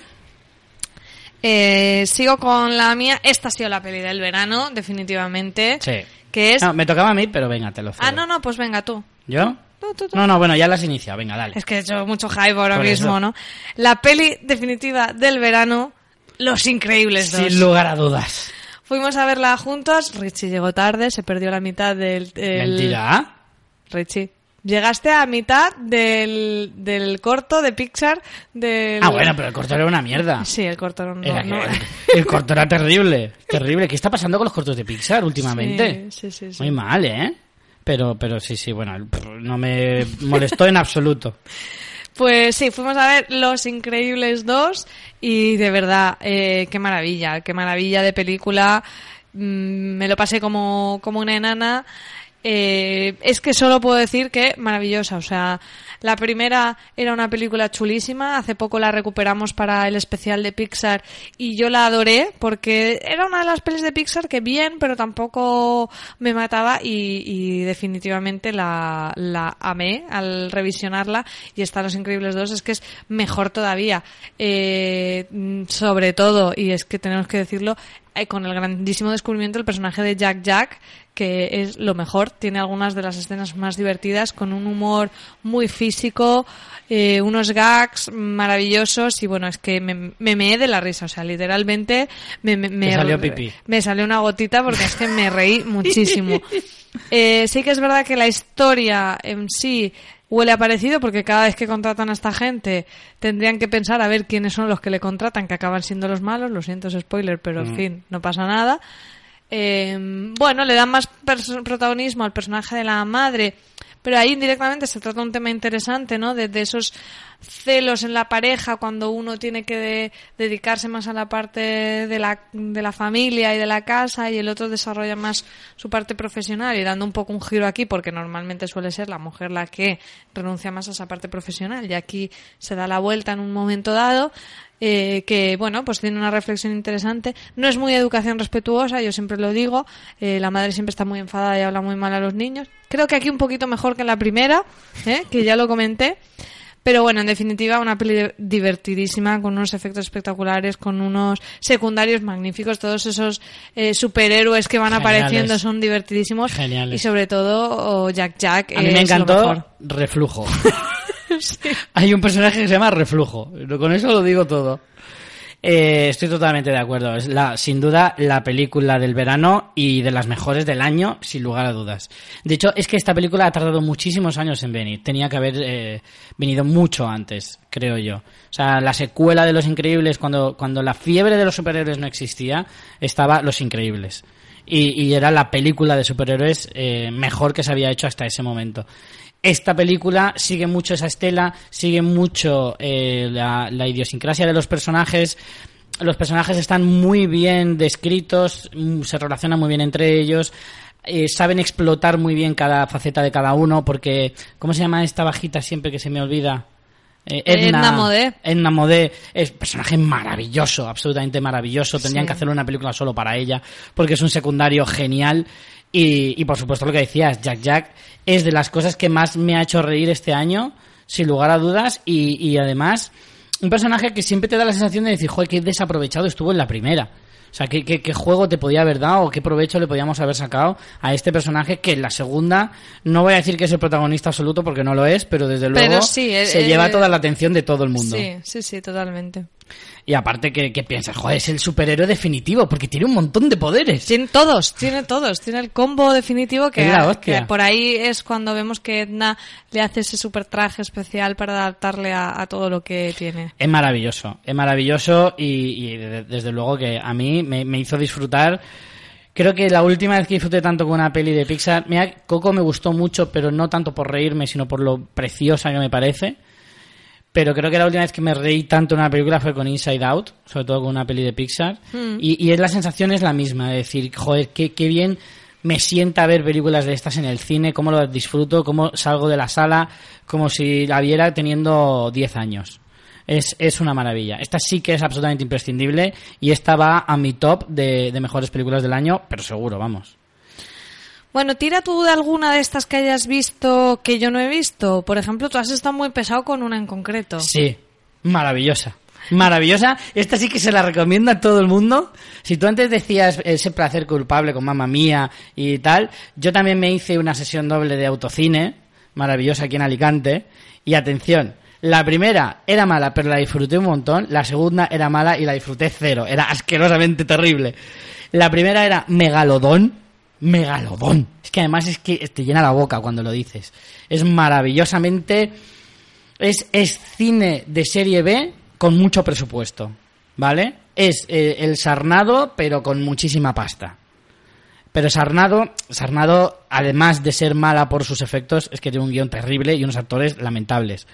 Eh, sigo con la mía. Esta ha sido la peli del verano, definitivamente. Sí. Que es... No, me tocaba a mí, pero venga, te lo cedo. Ah, no, no, pues venga tú. ¿Yo? No, tú, tú. no, no, bueno, ya las inicia, venga, dale. Es que he hecho mucho hype ahora Por mismo, eso. ¿no? La peli definitiva del verano, Los Increíbles dos. Sin lugar a dudas. Fuimos a verla juntos, Richie llegó tarde, se perdió la mitad del... El... Mentira. Richie, llegaste a mitad del, del corto de Pixar del... Ah, bueno, pero el corto era una mierda. Sí, el corto era, un... era no, no. El corto era terrible, terrible. ¿Qué está pasando con los cortos de Pixar últimamente? Sí, sí, sí. sí. Muy mal, ¿eh? Pero pero sí, sí, bueno, no me molestó en absoluto. Pues sí, fuimos a ver Los Increíbles dos y de verdad, eh, qué maravilla, qué maravilla de película. Mm, me lo pasé como, como una enana. Eh, es que solo puedo decir que maravillosa. O sea, la primera era una película chulísima. Hace poco la recuperamos para el especial de Pixar y yo la adoré porque era una de las pelis de Pixar que bien, pero tampoco me mataba y, y definitivamente la, la amé al revisionarla. Y está Los Increíbles dos, es que es mejor todavía. Eh, sobre todo, y es que tenemos que decirlo, con el grandísimo descubrimiento del personaje de Jack Jack, que es lo mejor, tiene algunas de las escenas más divertidas, con un humor muy físico, eh, unos gags maravillosos y bueno, es que me, me meé de la risa, o sea, literalmente me, me, me, salió pipí. me salió una gotita porque es que me reí muchísimo. Eh, sí que es verdad que la historia en sí huele a parecido porque cada vez que contratan a esta gente tendrían que pensar a ver quiénes son los que le contratan, que acaban siendo los malos. Lo siento, es spoiler, pero mm. en fin, no pasa nada. Eh, bueno, le dan más pers- protagonismo al personaje de la madre, pero ahí indirectamente se trata un tema interesante, ¿no? De, de esos celos en la pareja cuando uno tiene que de, dedicarse más a la parte de la, de la familia y de la casa y el otro desarrolla más su parte profesional, y dando un poco un giro aquí porque normalmente suele ser la mujer la que renuncia más a esa parte profesional y aquí se da la vuelta en un momento dado. Eh, que bueno, pues tiene una reflexión interesante. No es muy educación respetuosa, yo siempre lo digo, eh, la madre siempre está muy enfadada y habla muy mal a los niños. Creo que aquí un poquito mejor que en la primera, ¿eh? que ya lo comenté. Pero bueno, en definitiva, una peli divertidísima, con unos efectos espectaculares, con unos secundarios magníficos. Todos esos eh, superhéroes que van Geniales. apareciendo son divertidísimos. Geniales. Y sobre todo, oh, Jack Jack. A mí me encantó Reflujo. Sí. Hay un personaje que se llama Reflujo. Con eso lo digo todo. Eh, estoy totalmente de acuerdo. Es la, sin duda, la película del verano y de las mejores del año, sin lugar a dudas. De hecho, es que esta película ha tardado muchísimos años en venir. Tenía que haber eh, venido mucho antes, creo yo. O sea, la secuela de Los Increíbles, cuando, cuando la fiebre de los superhéroes no existía, estaba Los Increíbles. Y, y era la película de superhéroes eh, mejor que se había hecho hasta ese momento. Esta película sigue mucho esa estela, sigue mucho eh, la, la idiosincrasia de los personajes. Los personajes están muy bien descritos, se relacionan muy bien entre ellos, eh, saben explotar muy bien cada faceta de cada uno, porque... ¿Cómo se llama esta bajita siempre que se me olvida? Eh, Edna, Edna Modé. Edna Modé es un personaje maravilloso, absolutamente maravilloso. Tendrían sí. que hacerle una película solo para ella, porque es un secundario genial. Y, y por supuesto lo que decías, Jack Jack es de las cosas que más me ha hecho reír este año, sin lugar a dudas. Y, y además, un personaje que siempre te da la sensación de decir, joder, qué desaprovechado estuvo en la primera. O sea, ¿qué, qué, qué juego te podía haber dado o qué provecho le podíamos haber sacado a este personaje que en la segunda, no voy a decir que es el protagonista absoluto porque no lo es, pero desde luego pero sí, el, se el, lleva el, toda la atención de todo el mundo. Sí, sí, sí, totalmente. Y aparte que, que piensas, joder, es el superhéroe definitivo porque tiene un montón de poderes. Tiene todos, tiene todos, tiene el combo definitivo que, ha, que por ahí es cuando vemos que Edna le hace ese super traje especial para adaptarle a, a todo lo que tiene. Es maravilloso, es maravilloso y, y desde luego que a mí me, me hizo disfrutar. Creo que la última vez que disfruté tanto con una peli de Pixar, mira, Coco me gustó mucho, pero no tanto por reírme, sino por lo preciosa que me parece. Pero creo que la última vez que me reí tanto en una película fue con Inside Out, sobre todo con una peli de Pixar. Mm. Y, y es la sensación es la misma, de decir, joder, qué, qué bien me sienta ver películas de estas en el cine, cómo lo disfruto, cómo salgo de la sala, como si la viera teniendo diez años. Es, es una maravilla. Esta sí que es absolutamente imprescindible y esta va a mi top de, de mejores películas del año, pero seguro, vamos. Bueno, tira tú de alguna de estas que hayas visto que yo no he visto. Por ejemplo, tú has estado muy pesado con una en concreto. Sí, maravillosa. Maravillosa. Esta sí que se la recomiendo a todo el mundo. Si tú antes decías ese placer culpable con Mamma Mía y tal, yo también me hice una sesión doble de autocine, maravillosa, aquí en Alicante. Y atención, la primera era mala, pero la disfruté un montón. La segunda era mala y la disfruté cero. Era asquerosamente terrible. La primera era Megalodón. Megalodón. Es que además es que te llena la boca cuando lo dices. Es maravillosamente... Es, es cine de serie B con mucho presupuesto, ¿vale? Es eh, el Sharknado, pero con muchísima pasta. Pero Sharknado, Sharknado, además de ser mala por sus efectos, es que tiene un guión terrible y unos actores lamentables.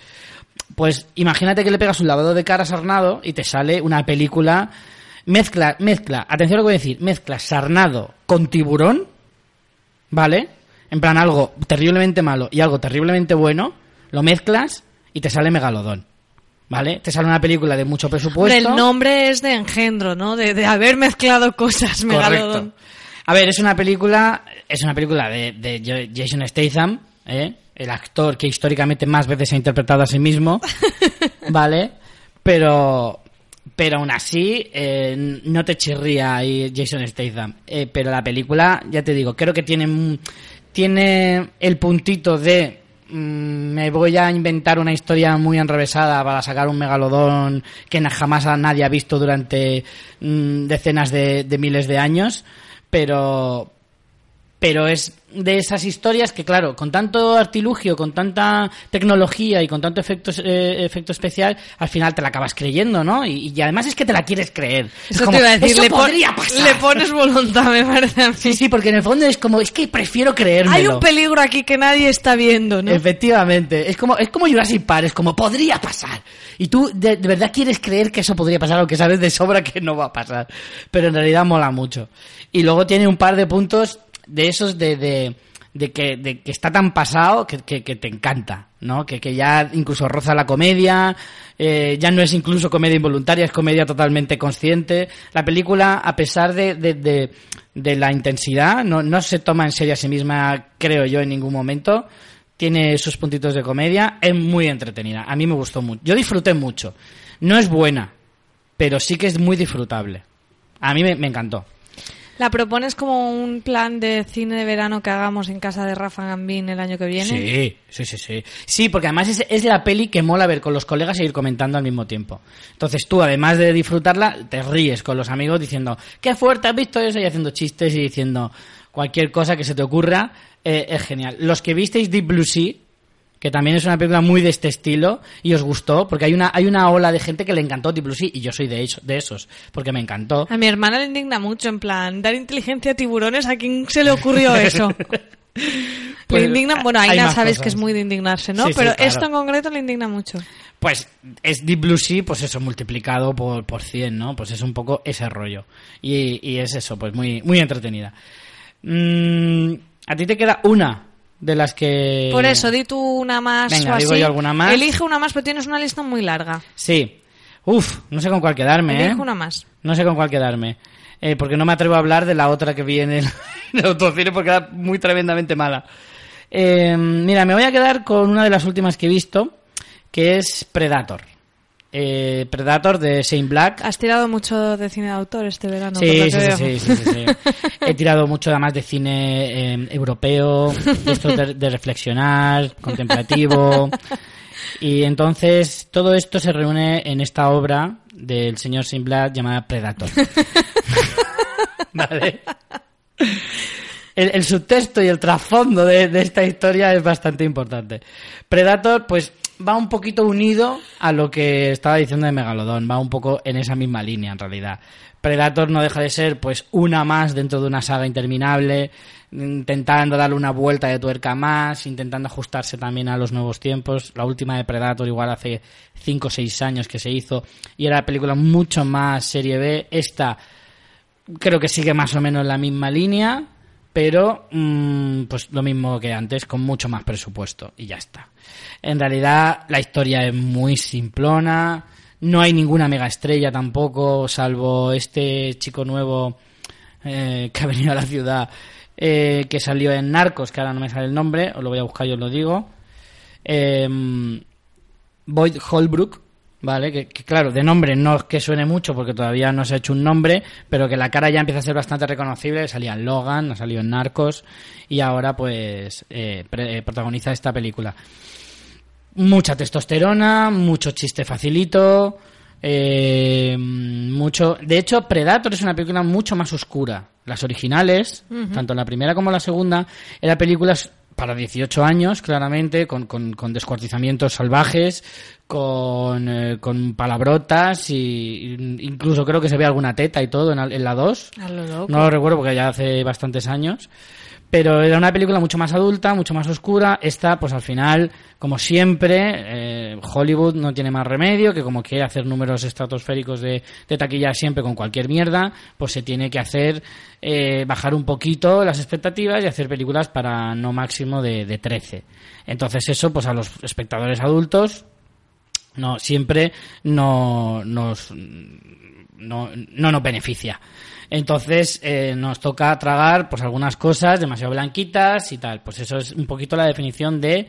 Pues imagínate que le pegas un lavado de cara a Sharknado y te sale una película... Mezcla, mezcla, atención a lo que voy a decir, mezcla Sharknado con Tiburón... ¿Vale? En plan, algo terriblemente malo y algo terriblemente bueno, lo mezclas y te sale Megalodón. ¿Vale? Te sale una película de mucho presupuesto. Pero el nombre es de engendro, ¿no? De, de haber mezclado cosas, Megalodón. Correcto. A ver, es una película, es una película de, de Jason Statham, ¿eh? El actor que históricamente más veces ha interpretado a sí mismo, ¿vale? Pero... Pero aún así, eh, no te chirría ahí Jason Statham. Eh, pero la película, ya te digo, creo que tiene, tiene el puntito de... Mmm, me voy a inventar una historia muy enrevesada para sacar un megalodón que jamás nadie ha visto durante mmm, decenas de, de miles de años. Pero... Pero es de esas historias que, claro, con tanto artilugio, con tanta tecnología y con tanto efecto, eh, efecto especial, al final te la acabas creyendo, ¿no? Y, y además es que te la quieres creer. Eso es como, te iba a decir, le, pon- le pones voluntad, me parece a mí. Sí, sí, porque en el fondo es como, es que prefiero creérmelo. Hay un peligro aquí que nadie está viendo, ¿no? Efectivamente. Es como, es como Jurassic Park, es como, podría pasar. Y tú, de, de verdad, quieres creer que eso podría pasar, aunque sabes de sobra que no va a pasar. Pero en realidad mola mucho. Y luego tiene un par de puntos... de esos de, de, de, que, de que está tan pasado que, que, que te encanta, ¿no? Que, que ya incluso roza la comedia, eh, ya no es incluso comedia involuntaria, es comedia totalmente consciente. La película, a pesar de, de, de, de la intensidad, no, no se toma en serio a sí misma, creo yo, en ningún momento. Tiene sus puntitos de comedia, es muy entretenida. A mí me gustó mucho, yo disfruté mucho. No es buena, pero sí que es muy disfrutable. A mí me, me encantó. ¿La propones como un plan de cine de verano que hagamos en casa de Rafa Gambín el año que viene? Sí, sí, sí, sí. Sí, porque además es, es la peli que mola ver con los colegas e ir comentando al mismo tiempo. Entonces tú, además de disfrutarla, te ríes con los amigos diciendo ¡qué fuerte has visto eso! Y haciendo chistes y diciendo cualquier cosa que se te ocurra, eh, es genial. Los que visteis Deep Blue Sea, que también es una película muy de este estilo y os gustó, porque hay una hay una ola de gente que le encantó Deep Blue Sea y yo soy de, hecho, de esos, porque me encantó. A mi hermana le indigna mucho, en plan, dar inteligencia a tiburones, ¿a quién se le ocurrió eso? Pues, le indigna, bueno, Aina sabes cosas. Que es muy de indignarse, ¿no? Sí, pero sí, claro. Esto en concreto le indigna mucho. Pues es Deep Blue Sea, pues eso, multiplicado por, por cien, ¿no? Pues es un poco ese rollo. Y, y es eso, pues muy, muy entretenida. Mm, a ti te queda una... de las que... Por eso, di tú una más. Venga, o digo así. Yo alguna más. Elige una más, pero tienes una lista muy larga. Sí. Uf, no sé con cuál quedarme, Elige ¿eh? una más. No sé con cuál quedarme. Eh, porque no me atrevo a hablar de la otra que vi en el, en el autocine porque era muy tremendamente mala. Eh, mira, me voy a quedar con una de las últimas que he visto, que es Predator. Eh, Predator de Shane Black. Has tirado mucho de cine de autor este verano. Sí, sí, sí, sí, sí, sí, sí. He tirado mucho además de cine eh, europeo, de, esto de, de reflexionar, contemplativo. Y entonces todo esto se reúne en esta obra del señor Shane Black llamada Predator. ¿Vale? El, el subtexto y el trasfondo de, de esta historia es bastante importante. Predator, pues... va un poquito unido a lo que estaba diciendo de Megalodón, va un poco en esa misma línea en realidad. Predator no deja de ser pues una más dentro de una saga interminable, intentando darle una vuelta de tuerca más, intentando ajustarse también a los nuevos tiempos. La última de Predator igual hace cinco o seis años que se hizo y era la película mucho más serie B. Esta creo que sigue más o menos la misma línea, pero mmm, pues lo mismo que antes, con mucho más presupuesto y ya está. En realidad la historia es muy simplona, no hay ninguna mega estrella tampoco, salvo este chico nuevo eh, que ha venido a la ciudad, eh, que salió en Narcos, que ahora no me sale el nombre, os lo voy a buscar y os lo digo. Eh, Boyd Holbrook, vale, que, que claro, de nombre no es que suene mucho porque todavía no se ha hecho un nombre, pero que la cara ya empieza a ser bastante reconocible. Salía en Logan, ha salido en Narcos y ahora pues eh, pre- protagoniza esta película. Mucha testosterona, mucho chiste facilito, eh, mucho... De hecho, Predator es una película mucho más oscura. Las originales, uh-huh. tanto la primera como la segunda, eran películas... para dieciocho años, claramente, con, con, con descuartizamientos salvajes, con, eh, con palabrotas, y incluso creo que se ve alguna teta y todo en, en la dos. No lo recuerdo porque ya hace bastantes años. Pero era una película mucho más adulta, mucho más oscura. Esta, pues al final, como siempre, eh, Hollywood no tiene más remedio que como quiere hacer números estratosféricos de, de taquilla siempre con cualquier mierda, pues se tiene que hacer eh, bajar un poquito las expectativas y hacer películas para no máximo de, de trece. Entonces eso, pues a los espectadores adultos no siempre no nos... no no nos beneficia. Entonces eh, nos toca tragar pues algunas cosas demasiado blanquitas y tal. Pues eso es un poquito la definición de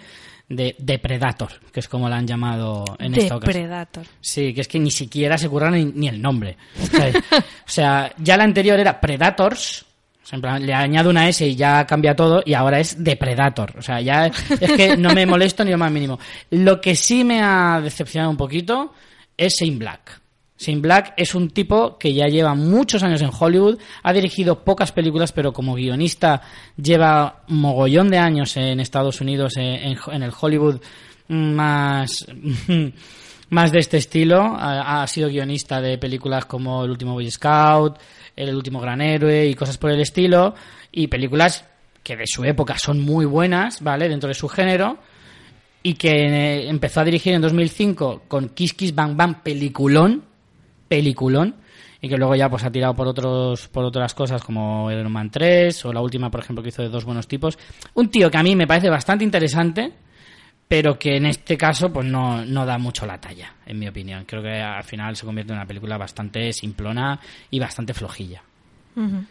de, de Predator, que es como la han llamado en de esta ocasión. Predator. Sí, que es que ni siquiera se curran ni, ni el nombre. O sea, o sea, ya la anterior era Predators, o sea, en plan, le añado una S y ya cambia todo, y ahora es de Predator. O sea, ya es que no me molesto ni lo más mínimo. Lo que sí me ha decepcionado un poquito es Shane Black. Shane Black es un tipo que ya lleva muchos años en Hollywood, ha dirigido pocas películas, pero como guionista lleva un mogollón de años en Estados Unidos, en, en el Hollywood más, más de este estilo. Ha, ha sido guionista de películas como El último Boy Scout, El último gran héroe y cosas por el estilo, y películas que de su época son muy buenas, ¿vale?, dentro de su género. Y que empezó a dirigir en dos mil cinco con Kiss Kiss Bang Bang, peliculón, peliculón, y que luego ya pues ha tirado por otros por otras cosas como Iron Man tres o la última, por ejemplo, que hizo de Dos buenos tipos. Un tío que a mí me parece bastante interesante, pero que en este caso pues no, no da mucho la talla, en mi opinión. Creo que al final se convierte en una película bastante simplona y bastante flojilla. Uh-huh.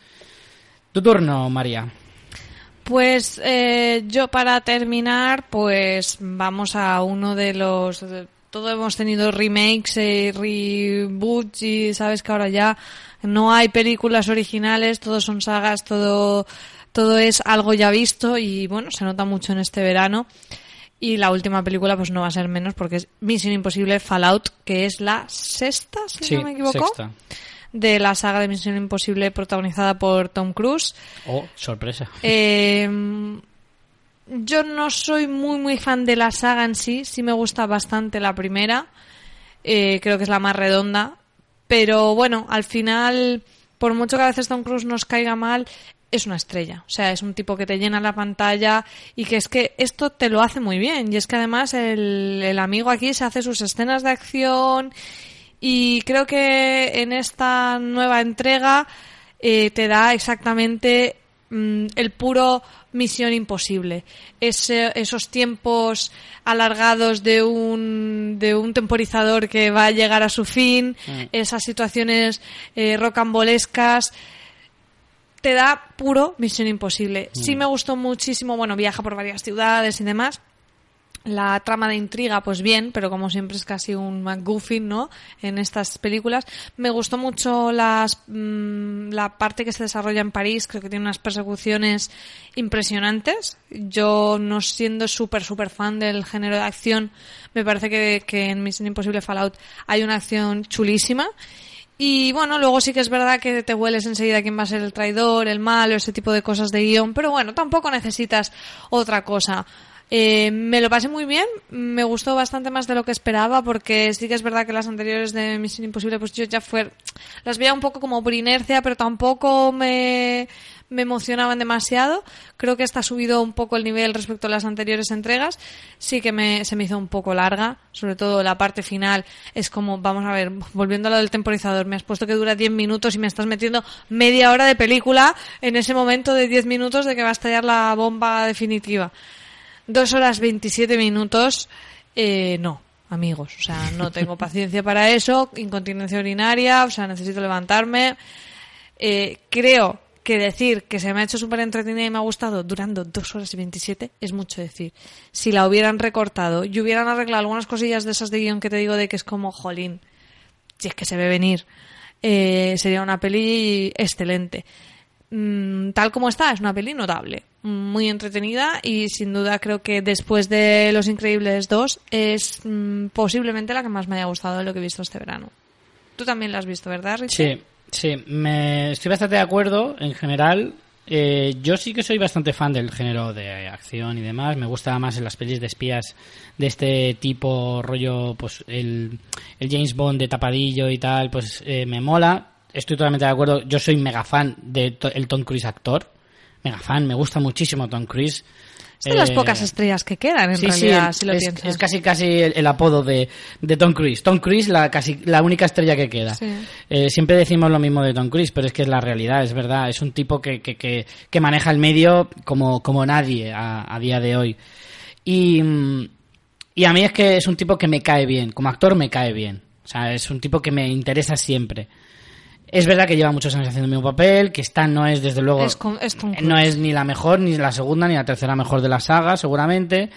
Tu turno, María. Pues eh, yo para terminar pues vamos a uno de los... de, todos hemos tenido remakes, eh, reboots, y sabes que ahora ya no hay películas originales, todo son sagas, todo todo es algo ya visto, y bueno, se nota mucho en este verano. Y la última película pues no va a ser menos, porque es Misión Imposible Fallout, que es la sexta, si sí, no me equivoco, sexta. De la saga de Misión Imposible protagonizada por Tom Cruise. Oh, sorpresa. Eh... Yo no soy muy muy fan de la saga en sí, sí me gusta bastante la primera, eh, creo que es la más redonda, pero bueno, al final, por mucho que a veces Tom Cruise nos caiga mal, es una estrella, o sea, es un tipo que te llena la pantalla y que es que esto te lo hace muy bien, y es que además el, el amigo aquí se hace sus escenas de acción, y creo que en esta nueva entrega eh, te da exactamente mmm, el puro Misión Imposible. Ese, esos tiempos alargados de un de un temporizador que va a llegar a su fin, mm. esas situaciones eh, rocambolescas, te da puro Misión Imposible. Mm. Sí me gustó muchísimo, bueno, viaja por varias ciudades y demás. La trama de intriga, pues bien, pero como siempre es casi un McGuffin, ¿no?, en estas películas. Me gustó mucho las, mmm, la parte que se desarrolla en París. Creo que tiene unas persecuciones impresionantes. Yo, no siendo súper, súper fan del género de acción, me parece que, que en Misión Imposible Fallout hay una acción chulísima. Y bueno, luego sí que es verdad que te hueles enseguida quién va a ser el traidor, el malo, ese tipo de cosas de guión. Pero bueno, tampoco necesitas otra cosa. Eh, me lo pasé muy bien, me gustó bastante más de lo que esperaba, porque sí que es verdad que las anteriores de Misión Imposible, pues yo ya fue, las veía un poco como por inercia, pero tampoco me, me emocionaban demasiado. Creo que esta ha subido un poco el nivel respecto a las anteriores entregas. Sí que me, se me hizo un poco larga, sobre todo la parte final. Es como, vamos a ver, volviendo a lo del temporizador, me has puesto que dura diez minutos y me estás metiendo media hora de película en ese momento de diez minutos de que va a estallar la bomba definitiva. Dos horas veintisiete minutos, eh, no, amigos, o sea, no tengo paciencia para eso, incontinencia urinaria, o sea, necesito levantarme. Eh, creo que decir que se me ha hecho súper entretenida y me ha gustado durando dos horas y veintisiete es mucho decir. Si la hubieran recortado y hubieran arreglado algunas cosillas de esas de guión que te digo de que es como, jolín, si es que se ve venir, eh, sería una peli excelente. Tal como está, es una peli notable, muy entretenida y sin duda creo que después de Los Increíbles dos es mm, posiblemente la que más me haya gustado de lo que he visto este verano. Tú también la has visto, ¿verdad, Richie? Sí, sí, me... estoy bastante de acuerdo en general. Eh, yo sí que soy bastante fan del género de acción y demás. Me gusta más en las pelis de espías de este tipo, rollo, pues el, el James Bond de tapadillo y tal, pues eh, me mola. Estoy totalmente de acuerdo. Yo soy mega fan del de Tom Cruise actor. Mega fan. Me gusta muchísimo Tom Cruise. Es de eh, las pocas estrellas que quedan, en sí, realidad, sí, si lo es, piensas. Es casi casi el, el apodo de, de Tom Cruise. Tom Cruise, la casi la única estrella que queda. Sí. Eh, siempre decimos lo mismo de Tom Cruise, pero es que es la realidad, es verdad. Es un tipo que, que, que, que maneja el medio como, como nadie a, a día de hoy. Y, y a mí es que es un tipo que me cae bien. Como actor me cae bien. O sea, es un tipo que me interesa siempre. Es verdad que lleva muchos años haciendo el mismo papel, que esta no es, desde luego, es con, es no es ni la mejor, ni la segunda, ni la tercera mejor de la saga, seguramente.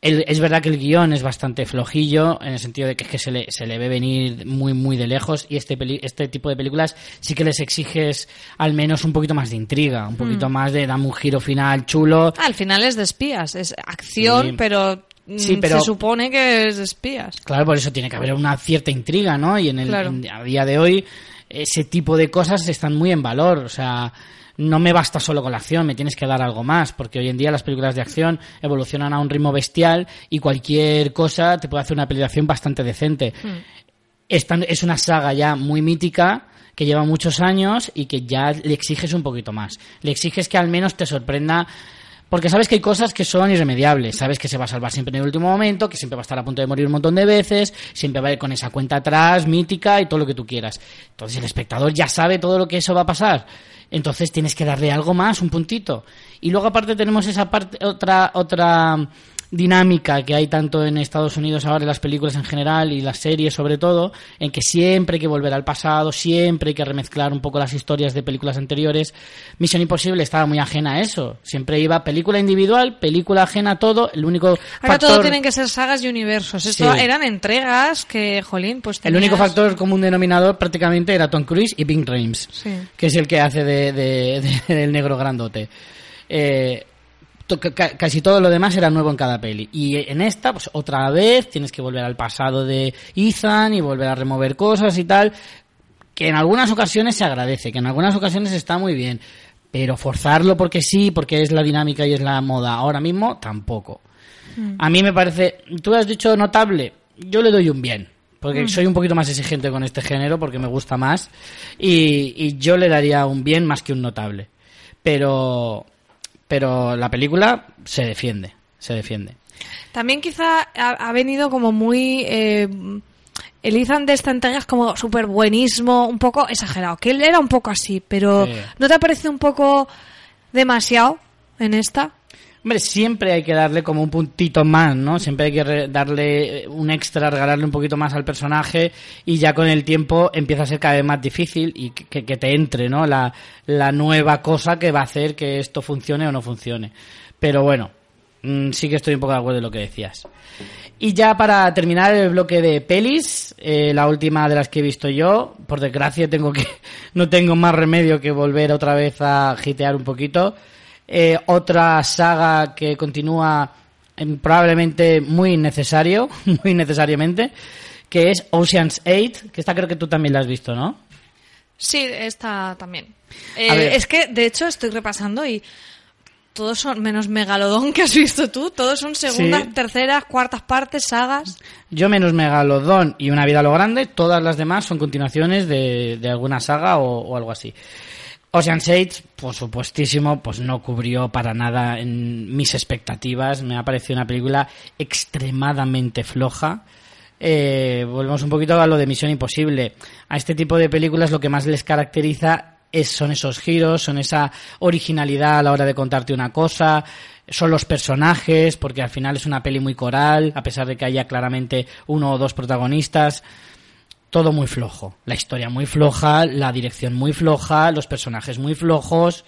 El, es verdad que el guión es bastante flojillo, en el sentido de que, es que se, le, se le ve venir muy, muy de lejos, y este, peli, este tipo de películas sí que les exiges al menos un poquito más de intriga, un poquito mm. más de dame un giro final chulo. Al final es de espías, es acción, sí. pero... Sí, pero, se supone que es de espías. Claro, por eso tiene que haber una cierta intriga, ¿no? Y en el claro. en, a día de hoy ese tipo de cosas están muy en valor. O sea, no me basta solo con la acción, me tienes que dar algo más, porque hoy en día las películas de acción evolucionan a un ritmo bestial y cualquier cosa te puede hacer una peli de acción bastante decente. Mm. Esta es una saga ya muy mítica, que lleva muchos años y que ya le exiges un poquito más. Le exiges que al menos te sorprenda. Porque sabes que hay cosas que son irremediables, sabes que se va a salvar siempre en el último momento, que siempre va a estar a punto de morir un montón de veces, siempre va a ir con esa cuenta atrás, mítica y todo lo que tú quieras. Entonces el espectador ya sabe todo lo que eso va a pasar. Entonces tienes que darle algo más, un puntito. Y luego aparte tenemos esa parte, otra otra dinámica que hay tanto en Estados Unidos ahora, en las películas en general y las series sobre todo, en que siempre hay que volver al pasado, siempre hay que remezclar un poco las historias de películas anteriores. Misión Imposible estaba muy ajena a eso. Siempre iba película individual, película ajena a todo, el único ahora factor... Ahora todo tienen que ser sagas y universos. Esto sí. Eran entregas que, jolín, pues tenías... El único factor común denominador prácticamente era Tom Cruise y Bing Rames, sí. que es el que hace de, de, de, de el negro grandote. Eh... Casi todo lo demás era nuevo en cada peli. Y en esta, pues otra vez tienes que volver al pasado de Ethan y volver a remover cosas y tal, que en algunas ocasiones se agradece, que en algunas ocasiones está muy bien, pero forzarlo porque sí, porque es la dinámica y es la moda ahora mismo, tampoco. Mm. A mí me parece, tú has dicho notable, yo le doy un bien, porque mm. soy un poquito más exigente con este género, porque me gusta más, y, y yo le daría un bien más que un notable. Pero... pero la película se defiende, se defiende. También quizá ha, ha venido como muy... Eh, el Ethan de esta entrega es como súper buenismo, un poco exagerado, que él era un poco así, pero sí. ¿No te parece un poco demasiado en esta. Hombre, siempre hay que darle como un puntito más, ¿no? Siempre hay que re- darle un extra, regalarle un poquito más al personaje, y ya con el tiempo empieza a ser cada vez más difícil y que, que te entre, ¿no? La, la nueva cosa que va a hacer que esto funcione o no funcione. Pero bueno, mmm, sí que estoy un poco de acuerdo en lo que decías. Y ya para terminar el bloque de pelis, eh, la última de las que he visto yo, por desgracia tengo que no tengo más remedio que volver otra vez a jitear un poquito. Eh, otra saga que continúa eh, probablemente muy necesario, muy necesariamente, que es Ocean's Eight, que esta creo que tú también la has visto, ¿no? Sí, esta también. Eh, es que, de hecho, estoy repasando y todos son, menos Megalodón que has visto tú, todos son segundas, sí, terceras, cuartas partes, sagas. Yo menos Megalodón y Una vida a lo grande, todas las demás son continuaciones de, de alguna saga o, o algo así. Ocean's Eight, por supuestísimo, pues no cubrió para nada en mis expectativas. Me ha parecido una película extremadamente floja. Eh, volvemos un poquito a lo de Misión Imposible. A este tipo de películas lo que más les caracteriza es, son esos giros, son esa originalidad a la hora de contarte una cosa, son los personajes, porque al final es una peli muy coral, a pesar de que haya claramente uno o dos protagonistas. Todo muy flojo, la historia muy floja, la dirección muy floja, los personajes muy flojos,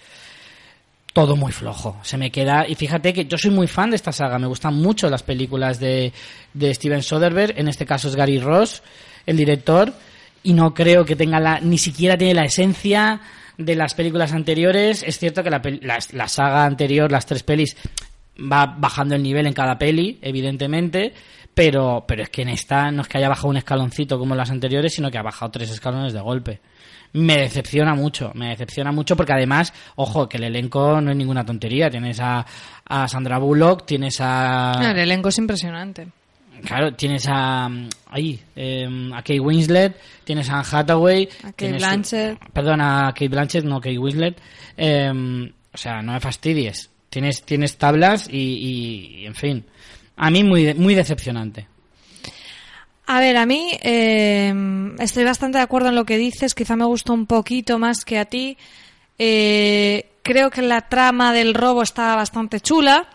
todo muy flojo. Se me queda, y fíjate que yo soy muy fan de esta saga, me gustan mucho las películas de, de Steven Soderbergh, en este caso es Gary Ross, el director, y no creo que tenga la, ni siquiera tiene la esencia de las películas anteriores. Es cierto que la, la, la saga anterior, las tres pelis, va bajando el nivel en cada peli, evidentemente, pero pero es que en esta no es que haya bajado un escaloncito como en las anteriores, sino que ha bajado tres escalones de golpe. Me decepciona mucho, me decepciona mucho porque además, ojo, que el elenco no es ninguna tontería. Tienes a, a Sandra Bullock, tienes a... El elenco es impresionante. Claro, tienes a... Ahí, eh, a Kate Winslet, tienes a Hathaway... A Kate Blanchett. Perdón, a Kate Blanchett, no Kate Winslet. Eh, o sea, no me fastidies. Tienes, tienes tablas y, y, y, en fin, a mí muy, muy decepcionante. A ver, a mí eh, estoy bastante de acuerdo en lo que dices, quizá me gustó un poquito más que a ti. Eh, creo que la trama del robo está bastante chula.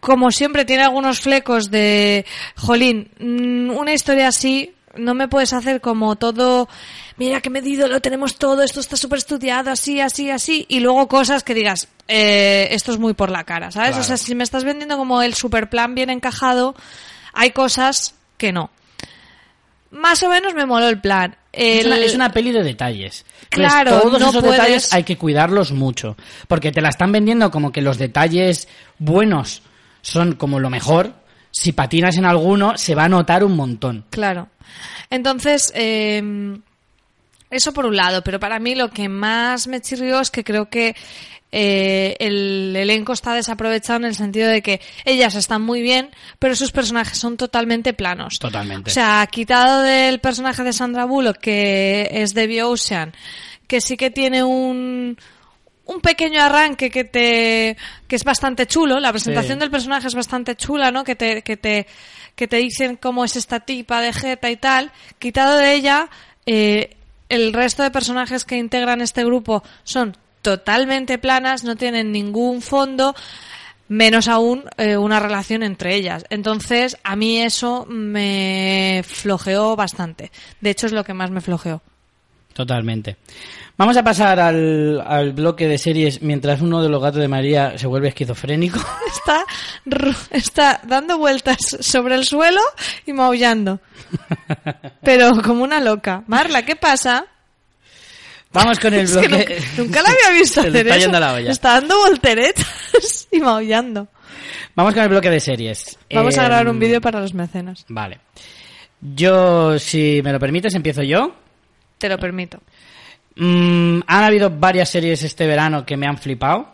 Como siempre tiene algunos flecos de, jolín, una historia así... No me puedes hacer como todo, mira qué medido, lo tenemos todo, esto está súper estudiado, así, así, así, y luego cosas que digas, eh, esto es muy por la cara, ¿sabes? Claro. O sea, si me estás vendiendo como el super plan bien encajado, hay cosas que no. Más o menos me moló el plan. El... Es, una, es una peli de detalles. Claro, pues todos no esos puedes... detalles hay que cuidarlos mucho, porque te la están vendiendo como que los detalles buenos son como lo mejor. Si patinas en alguno, se va a notar un montón. Claro. Entonces, eh, eso por un lado. Pero para mí lo que más me chirrió es que creo que eh, el elenco está desaprovechado en el sentido de que ellas están muy bien, pero sus personajes son totalmente planos. Totalmente. O sea, quitado del personaje de Sandra Bullock, que es de The Ocean, que sí que tiene un... un pequeño arranque que te que es bastante chulo, la presentación sí. del personaje es bastante chula, ¿no? Que te que te que te dicen cómo es esta tipa de jeta y tal. Quitado de ella, eh, el resto de personajes que integran este grupo son totalmente planas, no tienen ningún fondo, menos aún eh, una relación entre ellas. Entonces, a mí eso me flojeó bastante. De hecho, es lo que más me flojeó. Totalmente. Vamos a pasar al, al bloque de series mientras uno de los gatos de María se vuelve esquizofrénico. Está, está dando vueltas sobre el suelo y maullando. Pero como una loca. Marla, ¿qué pasa? Vamos con el bloque. Es que nunca, nunca la había visto hacer eso. Está yendo a la olla. Está dando volteretas y maullando. Vamos con el bloque de series. Vamos eh... a grabar un vídeo para los mecenas. Vale. Yo, si me lo permites, empiezo yo. Te lo permito. Mm, han habido varias series este verano que me han flipado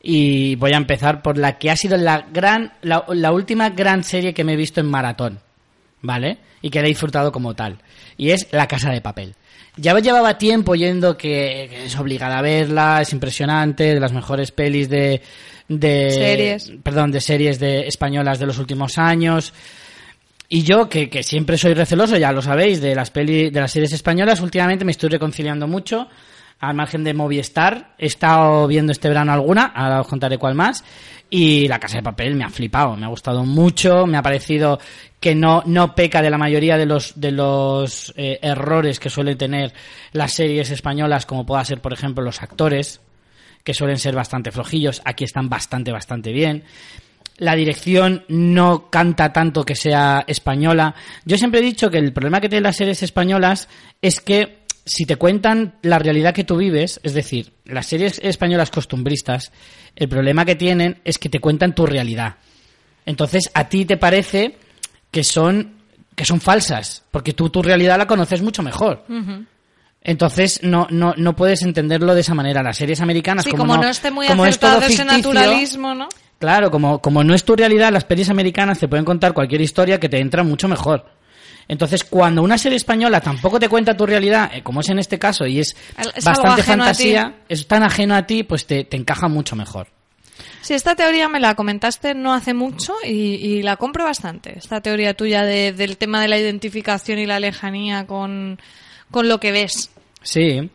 y voy a empezar por la que ha sido la gran la, la última gran serie que me he visto en maratón, ¿vale? Y que la he disfrutado como tal. Y es La Casa de Papel. Ya llevaba tiempo oyendo que, que es obligada a verla, es impresionante, de las mejores pelis de... de series. Perdón, de series de españolas de los últimos años... Y yo, que, que siempre soy receloso, ya lo sabéis, de las peli, de las series españolas, últimamente me estoy reconciliando mucho. al margen de Movistar. He estado viendo este verano alguna, ahora os contaré cuál más. Y La Casa de Papel me ha flipado, me ha gustado mucho, me ha parecido que no no peca de la mayoría de los de los eh, errores que suelen tener las series españolas, como pueda ser, por ejemplo, los actores, que suelen ser bastante flojillos. Aquí están bastante, bastante bien. La dirección no canta tanto que sea española. Yo siempre he dicho que el problema que tienen las series españolas es que si te cuentan la realidad que tú vives, es decir, las series españolas costumbristas, el problema que tienen es que te cuentan tu realidad. Entonces, a ti te parece que son que son falsas, porque tú tu realidad la conoces mucho mejor. Uh-huh. Entonces, no no no puedes entenderlo de esa manera. Las series americanas, sí, como, como no, no esté muy como acertado es todo ficticio, ese naturalismo, ¿no? Claro, como como no es tu realidad, las pelis americanas te pueden contar cualquier historia que te entra mucho mejor. Entonces, cuando una serie española tampoco te cuenta tu realidad, como es en este caso, y es, es bastante fantasía, es tan ajeno a ti, pues te, te encaja mucho mejor. Sí, esta teoría me la comentaste no hace mucho y, y la compro bastante. Esta teoría tuya de, del tema de la identificación y la lejanía con, con lo que ves. Sí.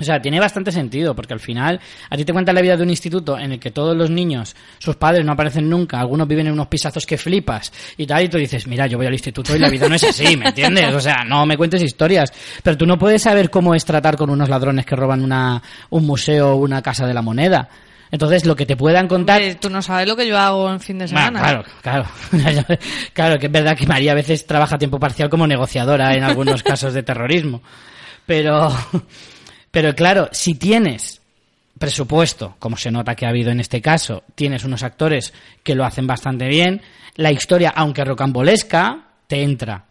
O sea, tiene bastante sentido, porque al final a ti te cuentan la vida de un instituto en el que todos los niños, sus padres no aparecen nunca, algunos viven en unos pisazos que flipas y tal, y tú dices, mira, yo voy al instituto y la vida no es así, ¿me entiendes? O sea, no me cuentes historias, pero tú no puedes saber cómo es tratar con unos ladrones que roban una un museo o una casa de la moneda. Entonces, lo que te puedan contar... Tú no sabes lo que yo hago en fin de semana. Bueno, claro, claro. Claro, que es verdad que María a veces trabaja a tiempo parcial como negociadora en algunos casos de terrorismo, pero... Pero claro, si tienes presupuesto, como se nota que ha habido en este caso, tienes unos actores que lo hacen bastante bien, la historia, aunque rocambolesca, te entra.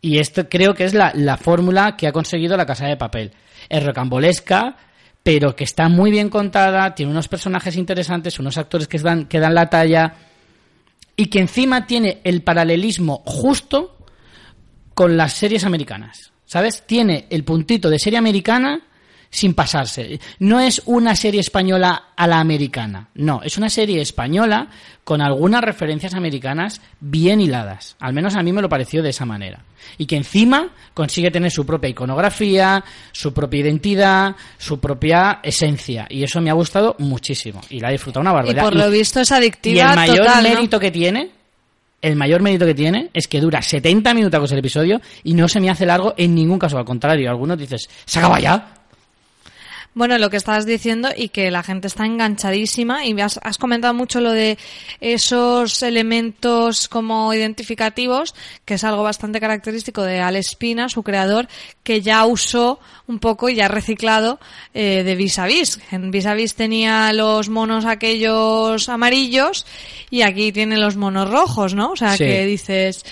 Y esto creo que es la, la fórmula que ha conseguido La Casa de Papel. Es rocambolesca, pero que está muy bien contada, tiene unos personajes interesantes, unos actores que dan, que dan la talla, y que encima tiene el paralelismo justo con las series americanas, ¿sabes? Tiene el puntito de serie americana... sin pasarse. No es una serie española a la americana, no, es una serie española con algunas referencias americanas bien hiladas, al menos a mí me lo pareció de esa manera, y que encima consigue tener su propia iconografía, su propia identidad, su propia esencia, y eso me ha gustado muchísimo, y la he disfrutado una barbaridad. Y por lo y, visto es adictiva. Y el mayor total, mérito ¿no? que tiene, el mayor mérito que tiene es que dura setenta minutos el episodio y no se me hace largo en ningún caso, al contrario, algunos dices, ¿se acaba ya? Bueno, lo que estabas diciendo y que la gente está enganchadísima, y has, has comentado mucho lo de esos elementos como identificativos, que es algo bastante característico de Alex Pina, su creador, que ya usó un poco y ya ha reciclado eh, de Vis a Vis. En Vis a Vis tenía los monos aquellos amarillos y aquí tiene los monos rojos, ¿no? O sea, sí. Que dices...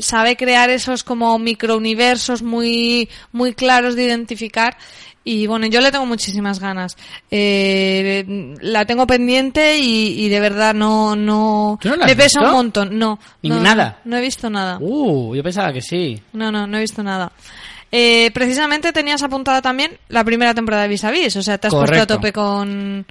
sabe crear esos como microuniversos muy muy claros de identificar, y bueno, yo le tengo muchísimas ganas, eh, la tengo pendiente y, y de verdad no no, ¿tú no la has me pesa visto? Un montón, no, ¿ni no nada? No, no he visto nada. Uh, yo pensaba que sí. No, no, no he visto nada. Eh, precisamente tenías apuntada también la primera temporada de Vis a Vis, o sea, te has correcto. Puesto a tope con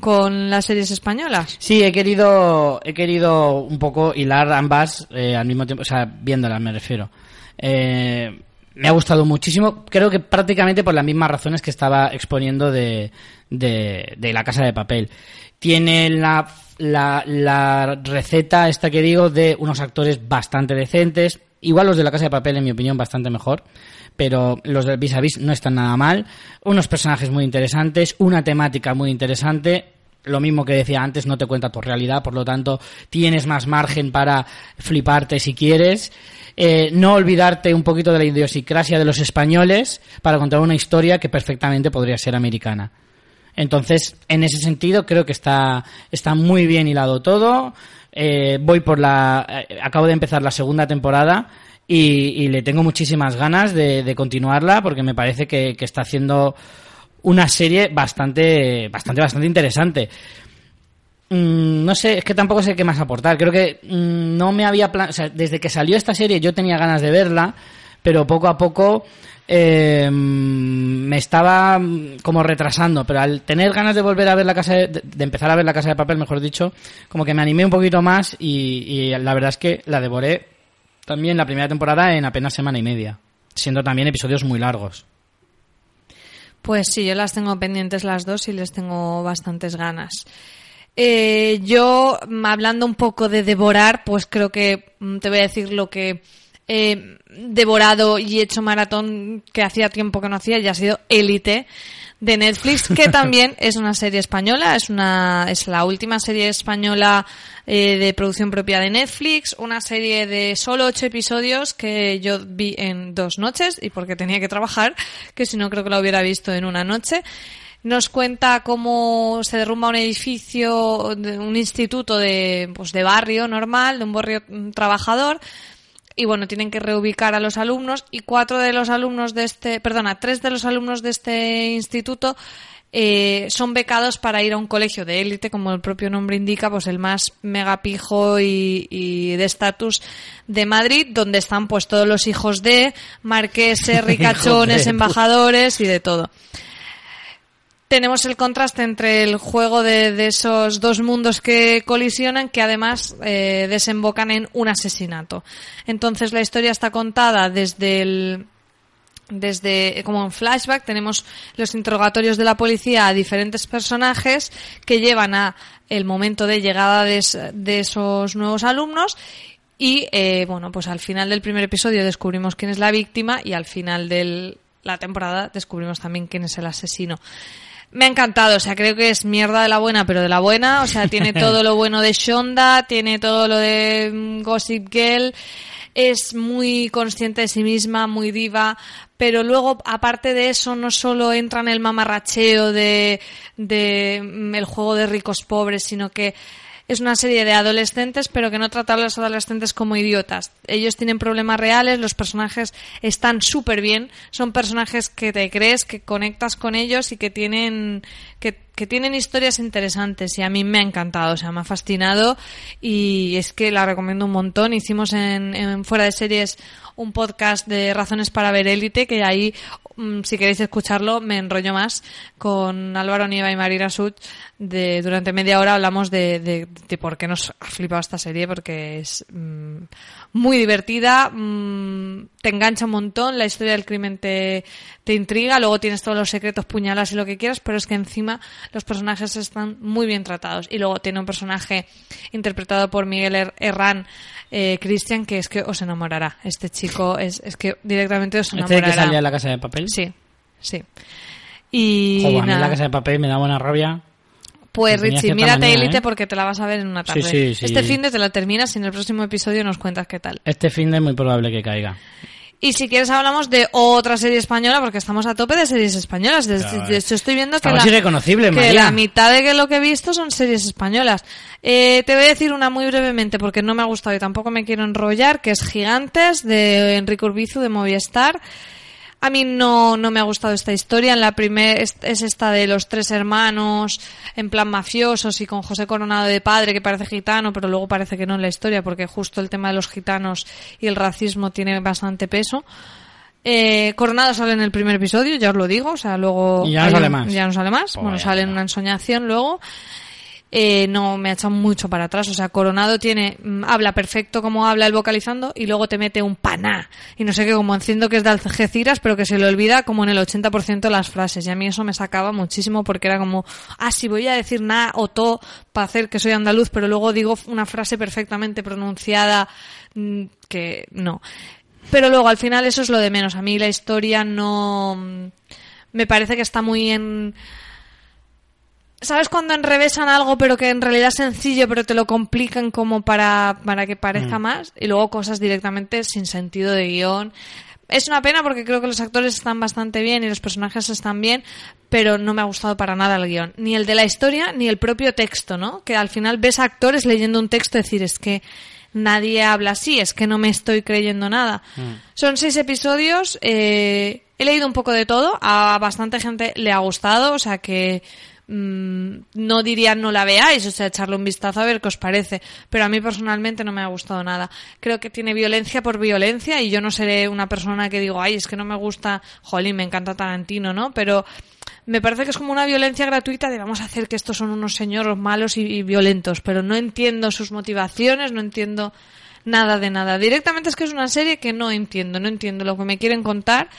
con las series españolas. Sí, he querido he querido un poco hilar ambas eh, al mismo tiempo, o sea, viéndolas me refiero. Eh, me ha gustado muchísimo, creo que prácticamente por las mismas razones que estaba exponiendo de de, de La Casa de Papel. Tiene la, la la receta esta que digo de unos actores bastante decentes, igual los de La Casa de Papel en mi opinión bastante mejor, pero los de Vis a Vis no están nada mal, unos personajes muy interesantes, una temática muy interesante, lo mismo que decía antes, no te cuenta tu realidad, por lo tanto tienes más margen para fliparte si quieres, eh, no olvidarte un poquito de la idiosincrasia de los españoles para contar una historia que perfectamente podría ser americana. Entonces, en ese sentido, creo que está está muy bien hilado todo. Eh, voy por la eh, acabo de empezar la segunda temporada Y, y le tengo muchísimas ganas de, de continuarla, porque me parece que, que está haciendo una serie bastante bastante bastante interesante. Mm, no sé, es que tampoco sé qué más aportar. Creo que mm, no me había plan... o sea, desde que salió esta serie yo tenía ganas de verla, pero poco a poco eh, me estaba como retrasando. Pero al tener ganas de volver a ver la casa de, de empezar a ver La Casa de Papel, mejor dicho, como que me animé un poquito más y, y la verdad es que la devoré. También la primera temporada en apenas semana y media, siendo también episodios muy largos. Pues sí, yo las tengo pendientes las dos y les tengo bastantes ganas. Eh, yo, hablando un poco de devorar, pues creo que te voy a decir lo que he devorado y hecho maratón que hacía tiempo que no hacía, y ha sido Élite de Netflix, que también es una serie española, es una es la última serie española eh, de producción propia de Netflix, una serie de solo ocho episodios que yo vi en dos noches, y porque tenía que trabajar, que si no creo que la hubiera visto en una noche. Nos cuenta cómo se derrumba un edificio, un instituto de pues de barrio normal, de un barrio trabajador, y bueno, tienen que reubicar a los alumnos, y cuatro de los alumnos de este, perdona, tres de los alumnos de este instituto eh, son becados para ir a un colegio de élite, como el propio nombre indica, pues el más megapijo y, y de estatus de Madrid, donde están pues todos los hijos de marqueses, ricachones, embajadores y de todo. Tenemos el contraste entre el juego de, de esos dos mundos que colisionan, que además eh, desembocan en un asesinato. Entonces la historia está contada desde el desde como en flashback. Tenemos los interrogatorios de la policía a diferentes personajes que llevan a el momento de llegada de, de esos nuevos alumnos. Y eh, bueno, pues al final del primer episodio descubrimos quién es la víctima, y al final de la temporada descubrimos también quién es el asesino. Me ha encantado, o sea, creo que es mierda de la buena, pero de la buena, o sea, tiene todo lo bueno de Shonda, tiene todo lo de Gossip Girl, es muy consciente de sí misma, muy diva, pero luego, aparte de eso, no solo entra en el mamarracheo de, de el juego de ricos pobres, sino que es una serie de adolescentes, pero que no trata a los adolescentes como idiotas. Ellos tienen problemas reales, los personajes están súper bien, son personajes que te crees, que conectas con ellos y que tienen que, que tienen historias interesantes, y a mí me ha encantado, o sea, me ha fascinado, y es que la recomiendo un montón. Hicimos en, en Fuera de Series un podcast de razones para ver Élite, que ahí, si queréis escucharlo, me enrollo más, con Álvaro Nieva y María Sut. De, durante media hora hablamos de, de, de por qué nos ha flipado esta serie, porque es mmm, muy divertida, mmm, te engancha un montón, la historia del crimen te, te intriga, luego tienes todos los secretos, puñalas y lo que quieras, pero es que encima los personajes están muy bien tratados. Y luego tiene un personaje interpretado por Miguel Herrán, eh, Cristian, que es que os enamorará. Este chico es, es que directamente os enamorará. ¿Este que salía en La Casa de Papel? Sí, sí. Y Joder, a mí La Casa de Papel me da buena rabia. Pues Richie, mírate Élite, ¿eh? Porque te la vas a ver en una tarde. Sí, sí, sí. Este fin de te la terminas y en el próximo episodio nos cuentas qué tal. Este fin de es muy probable que caiga. Y si quieres hablamos de otra serie española, porque estamos a tope de series españolas. De, claro, de hecho estoy viendo que, la, irreconocible, que la mitad de lo que he visto son series españolas. Eh, te voy a decir una muy brevemente porque no me ha gustado y tampoco me quiero enrollar, que es Gigantes, de Enrique Urbizu, de Movistar. A mí no, no me ha gustado esta historia. En la primera es, es esta de los tres hermanos en plan mafiosos y con José Coronado de padre, que parece gitano, pero luego parece que no en la historia, porque justo el tema de los gitanos y el racismo tiene bastante peso. Eh, Coronado sale en el primer episodio, ya os lo digo, o sea, luego... Y ya no sale más. Ya no sale más. Pobre, bueno, sale en una ensoñación luego. Eh, no, me ha echado mucho para atrás. O sea, Coronado tiene habla perfecto como habla el vocalizando, y luego te mete un paná y no sé qué, como enciendo que es de Algeciras, pero que se le olvida como en el ochenta por ciento de las frases, y a mí eso me sacaba muchísimo, porque era como, ah, si voy a decir na o to para hacer que soy andaluz, pero luego digo una frase perfectamente pronunciada que no. Pero luego al final eso es lo de menos. A mí la historia no... me parece que está muy en... ¿Sabes cuando enrevesan algo pero que en realidad es sencillo pero te lo complican como para, para que parezca mm. más? Y luego cosas directamente sin sentido de guión. Es una pena porque creo que los actores están bastante bien y los personajes están bien, pero no me ha gustado para nada el guión. Ni el de la historia ni el propio texto, ¿no? Que al final ves a actores leyendo un texto y decir, es que nadie habla así, es que no me estoy creyendo nada. Mm. Son seis episodios, eh, he leído un poco de todo, a bastante gente le ha gustado, o sea que... no diría no la veáis, o sea, echarle un vistazo a ver qué os parece, pero a mí personalmente no me ha gustado nada. Creo que tiene violencia por violencia, y yo no seré una persona que digo, ay, es que no me gusta, jolín, me encanta Tarantino, ¿no? Pero me parece que es como una violencia gratuita de vamos a hacer que estos son unos señores malos y, y violentos, pero no entiendo sus motivaciones, no entiendo nada de nada. Directamente es que es una serie que no entiendo, no entiendo lo que me quieren contar.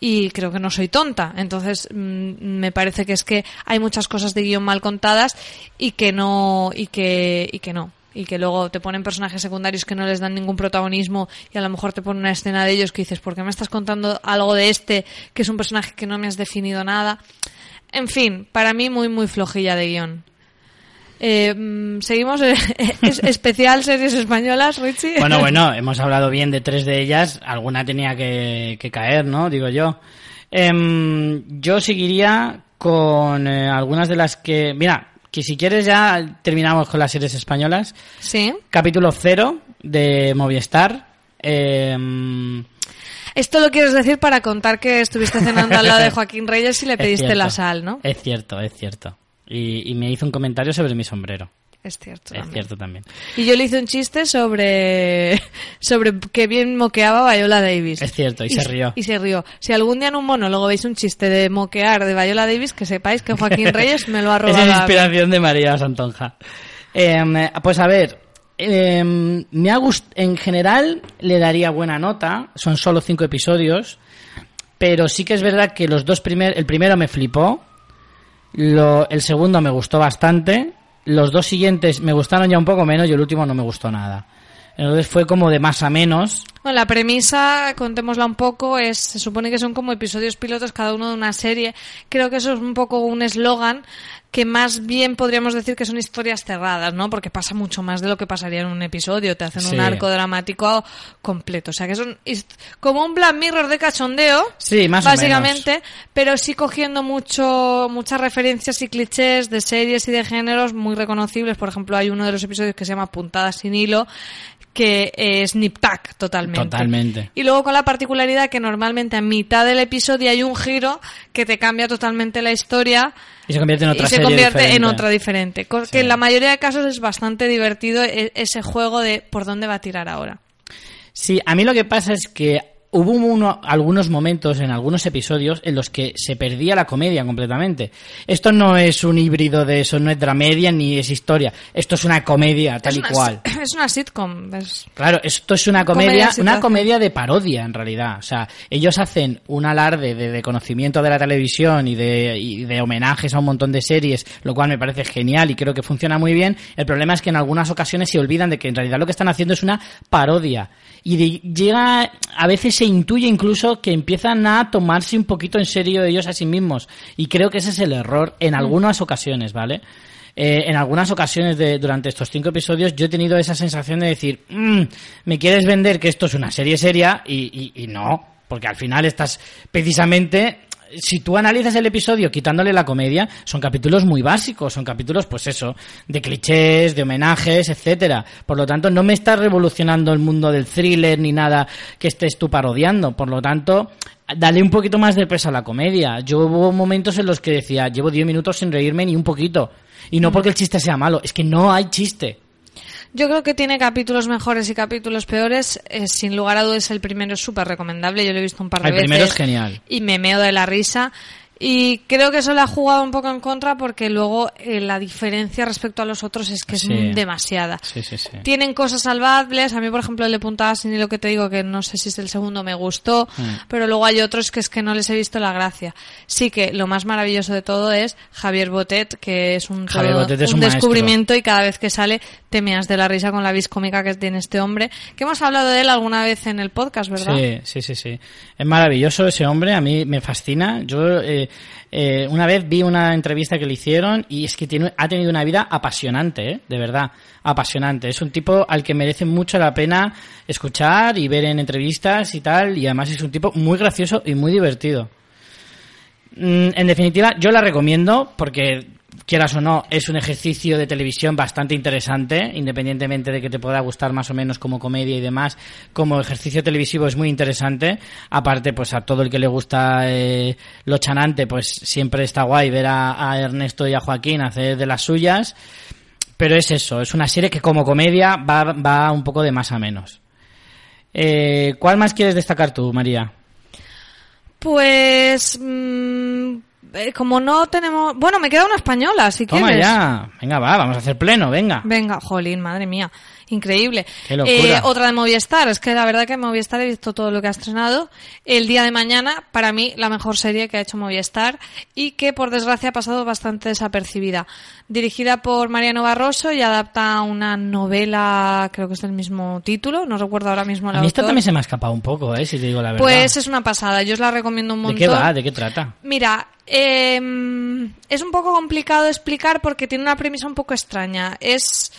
y creo que no soy tonta. Entonces mmm, me parece que es que hay muchas cosas de guión mal contadas y que no y que y que no y que luego te ponen personajes secundarios que no les dan ningún protagonismo y a lo mejor te ponen una escena de ellos que dices, ¿por qué me estás contando algo de este que es un personaje que no me has definido nada? En fin, para mí muy muy flojilla de guión. Eh, seguimos es especial series españolas, Richie. Bueno, bueno, hemos hablado bien de tres de ellas, alguna tenía que, que caer, ¿no? Digo yo. Eh, yo seguiría con eh, algunas de las que... Mira, que si quieres ya terminamos con las series españolas. Sí. Capítulo cero de Movistar. Eh... Esto lo quieres decir para contar que estuviste cenando al lado de Joaquín Reyes y le pediste cierto, la sal, ¿no? Es cierto, es cierto. Y, y me hizo un comentario sobre mi sombrero. Es cierto. Es también. cierto también. Y yo le hice un chiste sobre sobre que bien moqueaba Viola Davis. Es cierto, y, y se rió. Y se rió. Si algún día en un monólogo veis un chiste de moquear de Viola Davis, que sepáis que Joaquín Reyes me lo ha robado. Esa es inspiración de María Santonja. Eh, pues a ver, eh, me ha gust- en general le daría buena nota. Son solo cinco episodios, pero sí que es verdad que los dos primer, el primero me flipó. Lo, el segundo me gustó bastante. Los dos siguientes me gustaron ya un poco menos y el último no me gustó nada. Entonces fue como de más a menos. Bueno, la premisa, contémosla un poco, es se supone que son como episodios pilotos cada uno de una serie. Creo que eso es un poco un eslogan que más bien podríamos decir que son historias cerradas, ¿no? Porque pasa mucho más de lo que pasaría en un episodio. Te hacen sí. un arco dramático completo. O sea, que son como un Black Mirror de cachondeo. Sí, más básicamente, o menos. Pero sí cogiendo mucho muchas referencias y clichés de series y de géneros muy reconocibles. Por ejemplo, hay uno de los episodios que se llama Puntadas sin hilo, que es nip-tack totalmente. Totalmente. Y luego con la particularidad que normalmente a mitad del episodio hay un giro que te cambia totalmente la historia y se convierte en otra, y se convierte diferente. En otra diferente. Que sí. En la mayoría de casos es bastante divertido ese juego de por dónde va a tirar ahora. Sí, a mí lo que pasa es que hubo uno, algunos momentos en algunos episodios en los que se perdía la comedia completamente. Esto no es un híbrido de eso, no es dramedia ni es historia. Esto es una comedia tal una, y cual. Es una sitcom. Es... Claro, esto es una comedia, comedia una comedia de parodia en realidad. O sea, ellos hacen un alarde de, de conocimiento de la televisión y de, y de homenajes a un montón de series, lo cual me parece genial y creo que funciona muy bien. El problema es que en algunas ocasiones se olvidan de que en realidad lo que están haciendo es una parodia. Y de, llega a veces se intuye incluso que empiezan a tomarse un poquito en serio ellos a sí mismos y creo que ese es el error en algunas ocasiones, ¿vale? Eh, en algunas ocasiones de, durante estos cinco episodios yo he tenido esa sensación de decir mmm, me quieres vender que esto es una serie seria y, y, y no, porque al final estás precisamente... Si tú analizas el episodio quitándole la comedia, son capítulos muy básicos, son capítulos, pues eso, de clichés, de homenajes, etcétera. Por lo tanto, no me estás revolucionando el mundo del thriller ni nada que estés tú parodiando. Por lo tanto, dale un poquito más de peso a la comedia. Yo hubo momentos en los que decía, llevo diez minutos sin reírme ni un poquito. Y no porque el chiste sea malo, es que no hay chiste. Yo creo que tiene capítulos mejores y capítulos peores. Eh, sin lugar a dudas, el primero es súper recomendable. Yo lo he visto un par de veces. El primero es genial. Y me meo de la risa. Y creo que eso le ha jugado un poco en contra porque luego eh, la diferencia respecto a los otros es que sí. es demasiada. Sí, sí, sí. Tienen cosas salvables. A mí, por ejemplo, el de Puntadas sin hilo que te digo que no sé si es el segundo me gustó. Mm. Pero luego hay otros que es que no les he visto la gracia. Sí que lo más maravilloso de todo es Javier Botet, que es un, todo, Botet es un, un descubrimiento maestro. Y cada vez que sale te meas de la risa con la vis cómica que tiene este hombre. Que hemos hablado de él alguna vez en el podcast, ¿verdad? Sí, sí, sí. sí. Es maravilloso ese hombre. A mí me fascina. Yo... Eh, Eh, una vez vi una entrevista que le hicieron y es que tiene, ha tenido una vida apasionante, ¿eh? De verdad, apasionante. Es un tipo al que merece mucho la pena escuchar y ver en entrevistas y tal, y además es un tipo muy gracioso y muy divertido. Mm, en definitiva, yo la recomiendo porque, quieras o no, es un ejercicio de televisión bastante interesante, independientemente de que te pueda gustar más o menos como comedia y demás, como ejercicio televisivo es muy interesante. Aparte, pues a todo el que le gusta eh, lo chanante, pues siempre está guay ver a, a Ernesto y a Joaquín hacer de las suyas, pero es eso, es una serie que como comedia va, va un poco de más a menos. Eh, ¿cuál más quieres destacar tú, María? Pues... Mmm... Como no tenemos... Bueno, me queda una española, si Toma quieres. Toma ya. Venga, va, vamos a hacer pleno, venga. Venga, jolín, madre mía. Increíble. Qué locura. Eh, otra de Movistar. Es que la verdad que en Movistar he visto todo lo que ha estrenado. El Día de Mañana, para mí, la mejor serie que ha hecho Movistar y que, por desgracia, ha pasado bastante desapercibida. Dirigida por Mariano Barroso y adapta una novela, creo que es del mismo título. No recuerdo ahora mismo el autor. A mí esta también se me ha escapado un poco, eh, si te digo la verdad. Pues es una pasada. Yo os la recomiendo un montón. ¿De qué va? ¿De qué trata? Mira... Eh, es un poco complicado de explicar porque tiene una premisa un poco extraña. Es...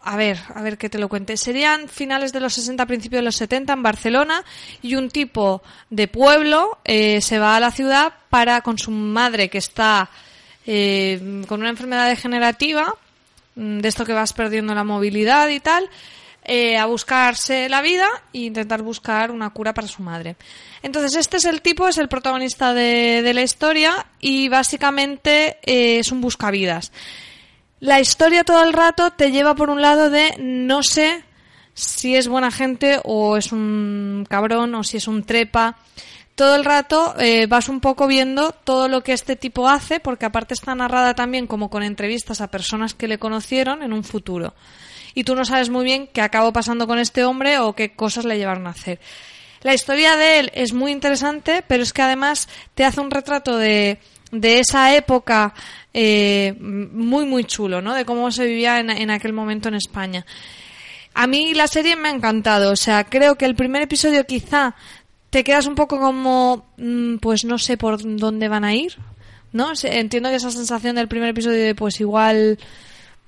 A ver, a ver que te lo cuente. Serían finales de los sesenta, principios de los setenta en Barcelona, y un tipo de pueblo eh, se va a la ciudad para con su madre que está eh, con una enfermedad degenerativa, de esto que vas perdiendo la movilidad y tal... Eh, a buscarse la vida e intentar buscar una cura para su madre. Entonces este es el tipo, es el protagonista de, de la historia, y básicamente eh, es un buscavidas. La historia todo el rato te lleva por un lado de no sé si es buena gente o es un cabrón o si es un trepa. Todo el rato eh, vas un poco viendo todo lo que este tipo hace, porque aparte está narrada también como con entrevistas a personas que le conocieron en un futuro. Y tú no sabes muy bien qué acabó pasando con este hombre o qué cosas le llevaron a hacer. La historia de él es muy interesante, pero es que además te hace un retrato de, de esa época eh, muy, muy chulo, ¿no? De cómo se vivía en, en aquel momento en España. A mí la serie me ha encantado. O sea, creo que el primer episodio quizá te quedas un poco como, pues no sé por dónde van a ir, ¿no? Entiendo que esa sensación del primer episodio de pues igual...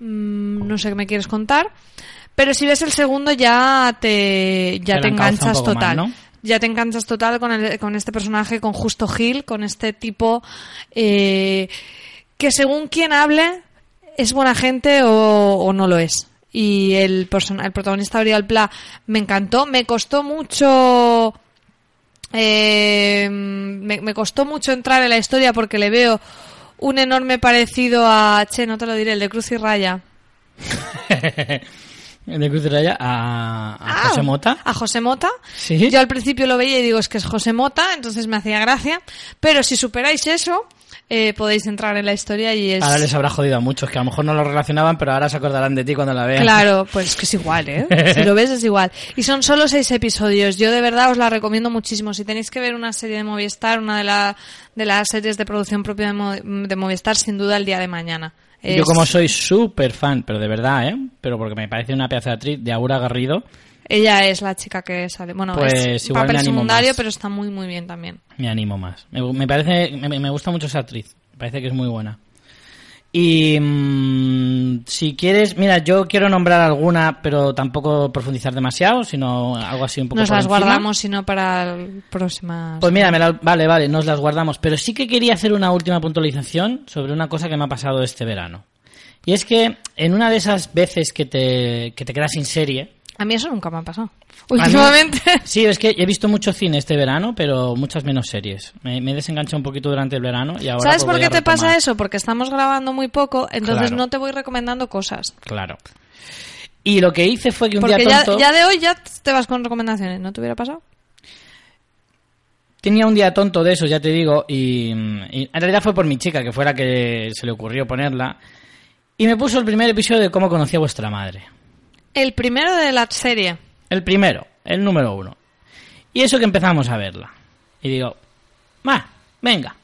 no sé qué me quieres contar, pero si ves el segundo ya te ya te, te enganchas total más, ¿no? Ya te enganchas total con el, con este personaje, con Justo Gil, con este tipo eh, que según quien hable es buena gente o, o no lo es. Y el persona, el protagonista Oriol Pla me encantó, me costó mucho eh, me, me costó mucho entrar en la historia porque le veo un enorme parecido a... Che, no te lo diré, el de Cruz y Raya. ¿El de Cruz y Raya? ¿A, a ah, José Mota? ¿A José Mota? Sí. Yo al principio lo veía y digo, es que es José Mota, entonces me hacía gracia. Pero si superáis eso, eh, podéis entrar en la historia y es... Ahora les habrá jodido a muchos, que a lo mejor no lo relacionaban, pero ahora se acordarán de ti cuando la vean. Claro, pues es que es igual, ¿eh? Si lo ves es igual. Y son solo seis episodios. Yo de verdad os la recomiendo muchísimo. Si tenéis que ver una serie de Movistar, una de las... de las series de producción propia de, Mo- de Movistar, sin duda El Día de Mañana. Es... Yo como soy súper fan, pero de verdad, ¿eh? Pero porque me parece una pieza de actriz, de Aura Garrido. Ella es la chica que sale. Bueno, pues es igual papel secundario, más. Pero está muy, muy bien también. Me animo más. Me, me parece, me, me gusta mucho esa actriz. Me parece que es muy buena. Y mmm, si quieres, mira, yo quiero nombrar alguna, pero tampoco profundizar demasiado, sino algo así un poco. Nos por las encima. Guardamos, sino para próximas. Pues mira, me la, vale, vale, nos las guardamos. Pero sí que quería hacer una última puntualización sobre una cosa que me ha pasado este verano. Y es que en una de esas veces que te que te quedas sin serie. A mí eso nunca me ha pasado. Últimamente. Mí, sí, es que he visto mucho cine este verano, pero muchas menos series. Me, me desenganché un poquito durante el verano y ahora... ¿Sabes por qué te pasa eso? Porque estamos grabando muy poco, entonces claro. No te voy recomendando cosas. Claro. Y lo que hice fue que un Porque día tonto... Porque ya, ya de hoy ya te vas con recomendaciones, ¿no te hubiera pasado? Tenía un día tonto de eso, ya te digo, y, y en realidad fue por mi chica, que fue la que se le ocurrió ponerla, y me puso el primer episodio de Cómo conocí a vuestra madre. El primero de la serie. El primero, el número uno. Y eso que empezamos a verla. Y digo, va, venga.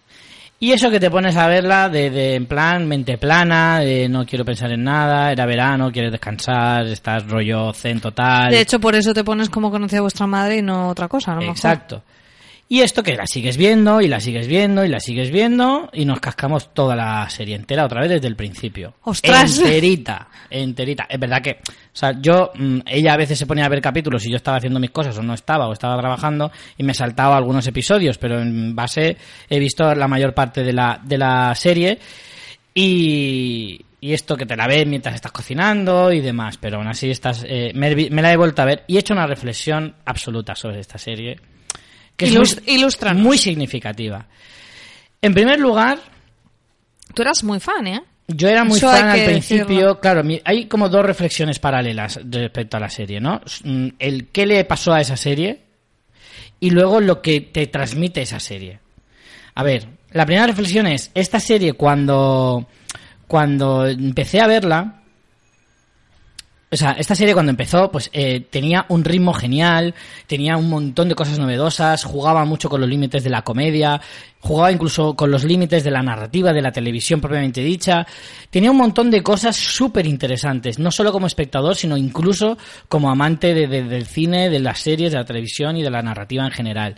Y eso que te pones a verla de, de en plan mente plana, de no quiero pensar en nada, era verano, quieres descansar, estás rollo zen total. De hecho, por eso te pones Como conocí a vuestra madre y no otra cosa, ¿no? Exacto. Mejor. Y esto que la sigues viendo, y la sigues viendo, y la sigues viendo, y nos cascamos toda la serie entera otra vez desde el principio. ¡Ostras! Enterita, enterita. Es verdad que, o sea, yo, ella a veces se ponía a ver capítulos y yo estaba haciendo mis cosas, o no estaba, o estaba trabajando, y me saltaba algunos episodios, pero en base he visto la mayor parte de la, de la serie, y... Y esto que te la ves mientras estás cocinando y demás, pero aún así estás, eh, me, me la he vuelto a ver, y he hecho una reflexión absoluta sobre esta serie... que Ilust- es muy, muy significativa. En primer lugar... Tú eras muy fan, ¿eh? Yo era muy Eso fan al principio. Decirlo. Claro, hay como dos reflexiones paralelas respecto a la serie, ¿no? El qué le pasó a esa serie y luego lo que te transmite esa serie. A ver, la primera reflexión es, esta serie cuando, cuando empecé a verla, O sea, esta serie cuando empezó, pues eh, tenía un ritmo genial, tenía un montón de cosas novedosas, jugaba mucho con los límites de la comedia, jugaba incluso con los límites de la narrativa, de la televisión propiamente dicha. Tenía un montón de cosas súper interesantes, no solo como espectador, sino incluso como amante de, de, del cine, de las series, de la televisión y de la narrativa en general.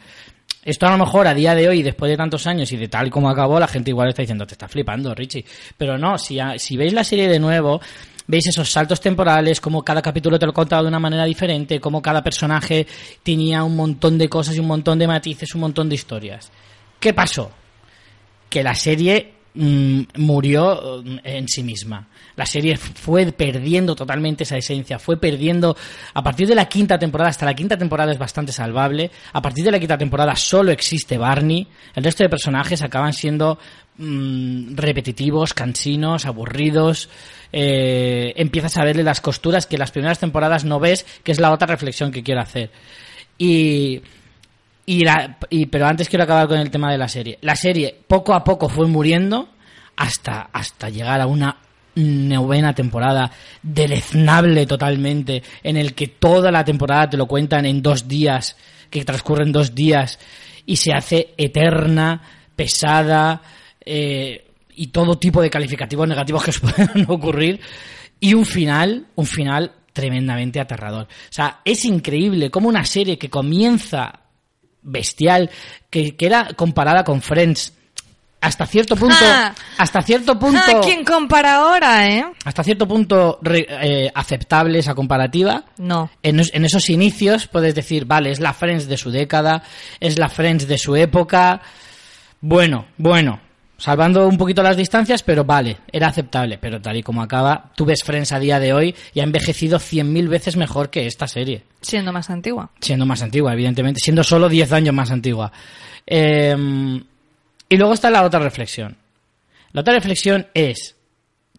Esto a lo mejor a día de hoy, después de tantos años y de tal como acabó, la gente igual está diciendo, te estás flipando, Richie. Pero no, si, si veis la serie de nuevo, veis esos saltos temporales, cómo cada capítulo te lo contaba de una manera diferente, cómo cada personaje tenía un montón de cosas y un montón de matices, un montón de historias. ¿Qué pasó? Que la serie mmm, murió en sí misma. La serie fue perdiendo totalmente esa esencia, fue perdiendo... A partir de la quinta temporada, hasta la quinta temporada es bastante salvable, a partir de la quinta temporada solo existe Barney, el resto de personajes acaban siendo mmm, repetitivos, cansinos, aburridos... Eh, empiezas a verle las costuras que en las primeras temporadas no ves, que es la otra reflexión que quiero hacer. Y... Y la, y, pero antes quiero acabar con el tema de la serie. La serie poco a poco fue muriendo hasta, hasta llegar a una novena temporada deleznable totalmente, en el que toda la temporada te lo cuentan en dos días, que transcurren dos días, y se hace eterna, pesada, eh, y todo tipo de calificativos negativos que os puedan ocurrir, y un final, un final tremendamente aterrador. O sea, es increíble cómo una serie que comienza... bestial, que, que era comparada con Friends. Hasta cierto punto... Ah, hasta cierto punto... Ah, ¿quién compara ahora, eh? Hasta cierto punto re, eh, aceptable esa comparativa. No. En, en esos inicios puedes decir, vale, es la Friends de su década, es la Friends de su época... Bueno, bueno... Salvando un poquito las distancias, pero vale, era aceptable. Pero tal y como acaba, tú ves Friends a día de hoy y ha envejecido cien mil veces mejor que esta serie. Siendo más antigua. Siendo más antigua, evidentemente. Siendo solo diez años más antigua. Eh, y luego está la otra reflexión. La otra reflexión es...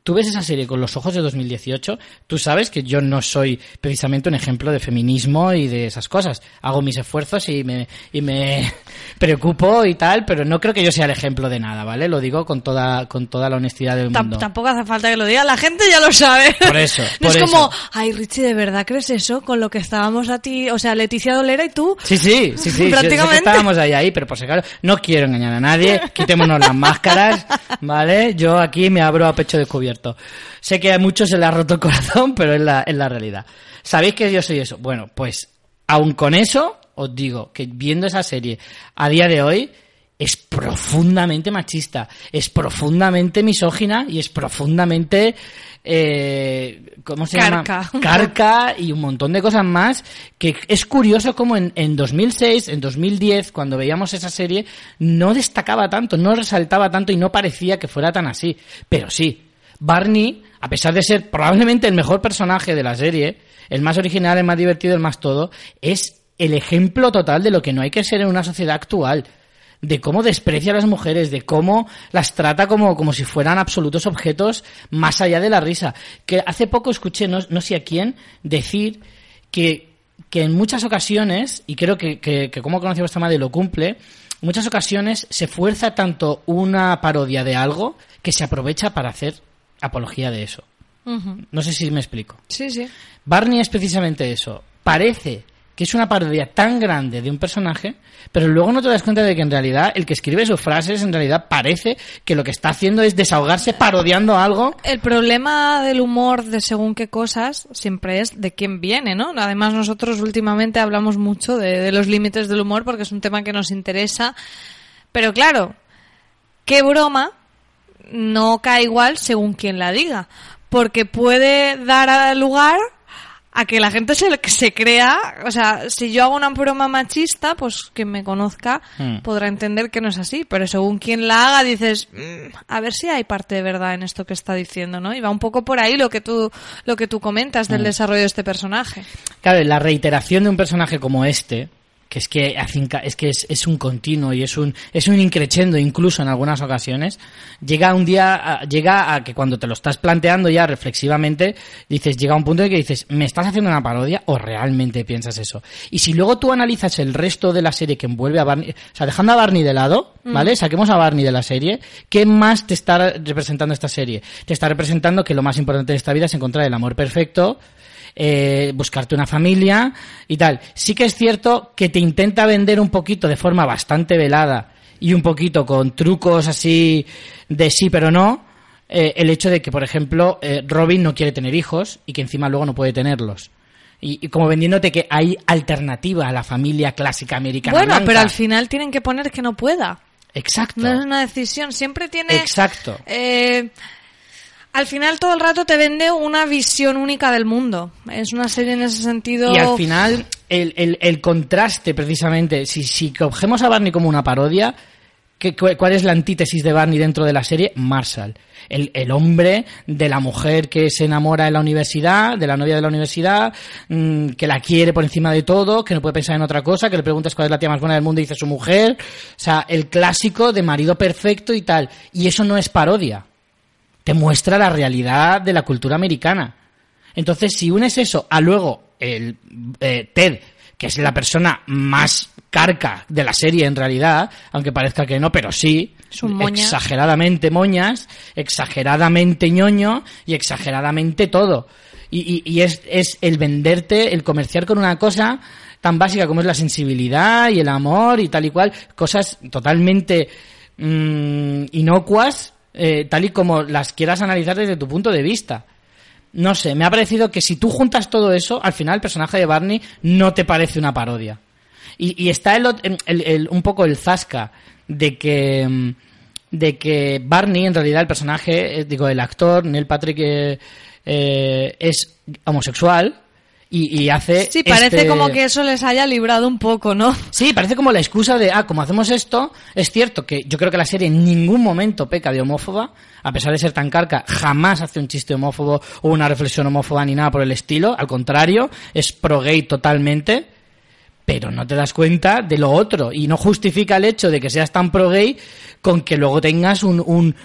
Tú ves esa serie con los ojos de dos mil dieciocho, tú sabes que yo no soy precisamente un ejemplo de feminismo y de esas cosas. Hago mis esfuerzos y me, y me preocupo y tal, pero no creo que yo sea el ejemplo de nada, ¿vale? Lo digo con toda, con toda la honestidad del mundo. Tampoco hace falta que lo diga, la gente ya lo sabe. Por eso, no por es como, eso. Ay, Richie, ¿de verdad crees eso? Con lo que estábamos a ti, o sea, Leticia Dolera y tú. Sí, sí, sí, sí. Prácticamente. Estábamos ahí, ahí, pero por si acaso, no quiero engañar a nadie, quitémonos las máscaras, ¿vale? Yo aquí me abro a pecho descubierto. Sé que a muchos se le ha roto el corazón, pero es la, es la realidad. ¿Sabéis que yo soy eso? Bueno, pues aun con eso os digo que viendo esa serie a día de hoy es profundamente machista, es profundamente misógina y es profundamente... Eh, ¿Cómo se Carca. llama? Carca y un montón de cosas más, que es curioso como en, en dos mil seis, en dos mil diez, cuando veíamos esa serie, no destacaba tanto, no resaltaba tanto y no parecía que fuera tan así, pero sí. Barney, a pesar de ser probablemente el mejor personaje de la serie, el más original, el más divertido, el más todo, es el ejemplo total de lo que no hay que ser en una sociedad actual, de cómo desprecia a las mujeres, de cómo las trata como, como si fueran absolutos objetos más allá de la risa. Que hace poco escuché, no, no sé a quién, decir que, que en muchas ocasiones, y creo que, que, que como conocemos esta madre lo cumple, en muchas ocasiones se fuerza tanto una parodia de algo que se aprovecha para hacer apología de eso. Uh-huh. No sé si me explico. Sí, sí. Barney es precisamente eso. Parece que es una parodia tan grande de un personaje, pero luego no te das cuenta de que en realidad el que escribe sus frases en realidad parece que lo que está haciendo es desahogarse parodiando algo. El problema del humor de según qué cosas siempre es de quién viene, ¿no? Además nosotros últimamente hablamos mucho de, de los límites del humor porque es un tema que nos interesa. Pero claro, qué broma... no cae igual según quien la diga, porque puede dar lugar a que la gente se, se crea, o sea, si yo hago una broma machista, pues quien me conozca mm. podrá entender que no es así, pero según quien la haga dices, mmm, a ver si hay parte de verdad en esto que está diciendo, ¿no? Y va un poco por ahí lo que tú lo que tú comentas del mm. desarrollo de este personaje. Claro, la reiteración de un personaje como este... que es que es que es, es un continuo y es un es un increchendo incluso en algunas ocasiones, llega un día a, llega a que cuando te lo estás planteando ya reflexivamente, dices, llega un punto en que dices, ¿me estás haciendo una parodia o realmente piensas eso? Y si luego tú analizas el resto de la serie que envuelve a Barney, o sea, dejando a Barney de lado, ¿vale? Mm. Saquemos a Barney de la serie, ¿qué más te está representando esta serie? Te está representando que lo más importante de esta vida es encontrar el amor perfecto, eh, buscarte una familia y tal. Sí que es cierto que te intenta vender un poquito de forma bastante velada y un poquito con trucos así de sí pero no, eh, el hecho de que, por ejemplo, eh, Robin no quiere tener hijos y que encima luego no puede tenerlos. Y, y como vendiéndote que hay alternativa a la familia clásica americana. Bueno, blanca. Pero al final tienen que poner que no pueda. Exacto. No es una decisión, siempre tiene... Exacto. Eh, al final todo el rato te vende una visión única del mundo. Es una serie en ese sentido... Y al final el, el, el contraste precisamente, si, si cogemos a Barney como una parodia... ¿Cuál es la antítesis de Barney dentro de la serie? Marshall, el, el hombre de la mujer que se enamora en la universidad, de la novia de la universidad, mmm, que la quiere por encima de todo, que no puede pensar en otra cosa, que le preguntas cuál es la tía más buena del mundo y dice su mujer. O sea, el clásico de marido perfecto y tal. Y eso no es parodia. Te muestra la realidad de la cultura americana. Entonces, si unes eso a luego el eh, Ted, que es la persona más... carca de la serie en realidad, aunque parezca que no, pero sí, moña. Exageradamente moñas, exageradamente ñoño y exageradamente todo. Y, y, y es, es el venderte, el comerciar con una cosa tan básica como es la sensibilidad y el amor y tal y cual, cosas totalmente mmm, inocuas, eh, tal y como las quieras analizar desde tu punto de vista. No sé, me ha parecido que si tú juntas todo eso, al final el personaje de Barney no te parece una parodia. Y, y está el, el, el, un poco el zasca de que, de que Barney, en realidad, el personaje, digo, el actor, Neil Patrick, eh, eh, es homosexual y, y hace... Sí, parece este... como que eso les haya librado un poco, ¿no? Sí, parece como la excusa de, ah, como hacemos esto, es cierto que yo creo que la serie en ningún momento peca de homófoba, a pesar de ser tan carca, jamás hace un chiste homófobo o una reflexión homófoba ni nada por el estilo, al contrario, es pro-gay totalmente... Pero no te das cuenta de lo otro y no justifica el hecho de que seas tan pro-gay con que luego tengas un, un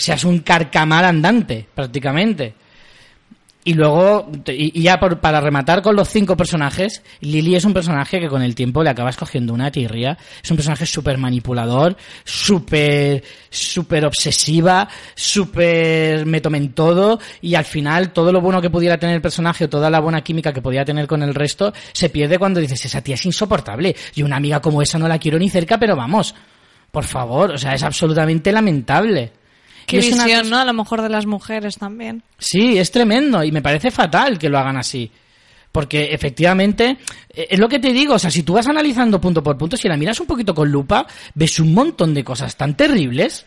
seas un carcamal andante, prácticamente. Y luego, y ya por, para rematar con los cinco personajes, Lily es un personaje que con el tiempo le acabas cogiendo una tirria. Es un personaje súper manipulador, súper súper obsesiva, súper métome en todo. Y al final, todo lo bueno que pudiera tener el personaje o toda la buena química que podía tener con el resto, se pierde cuando dices, esa tía es insoportable. Y una amiga como esa no la quiero ni cerca, pero vamos, por favor, o sea, es absolutamente lamentable. Qué visión, una... ¿no? A lo mejor de las mujeres también. Sí, es tremendo y me parece fatal que lo hagan así. Porque efectivamente, es lo que te digo, o sea, si tú vas analizando punto por punto, si la miras un poquito con lupa, ves un montón de cosas tan terribles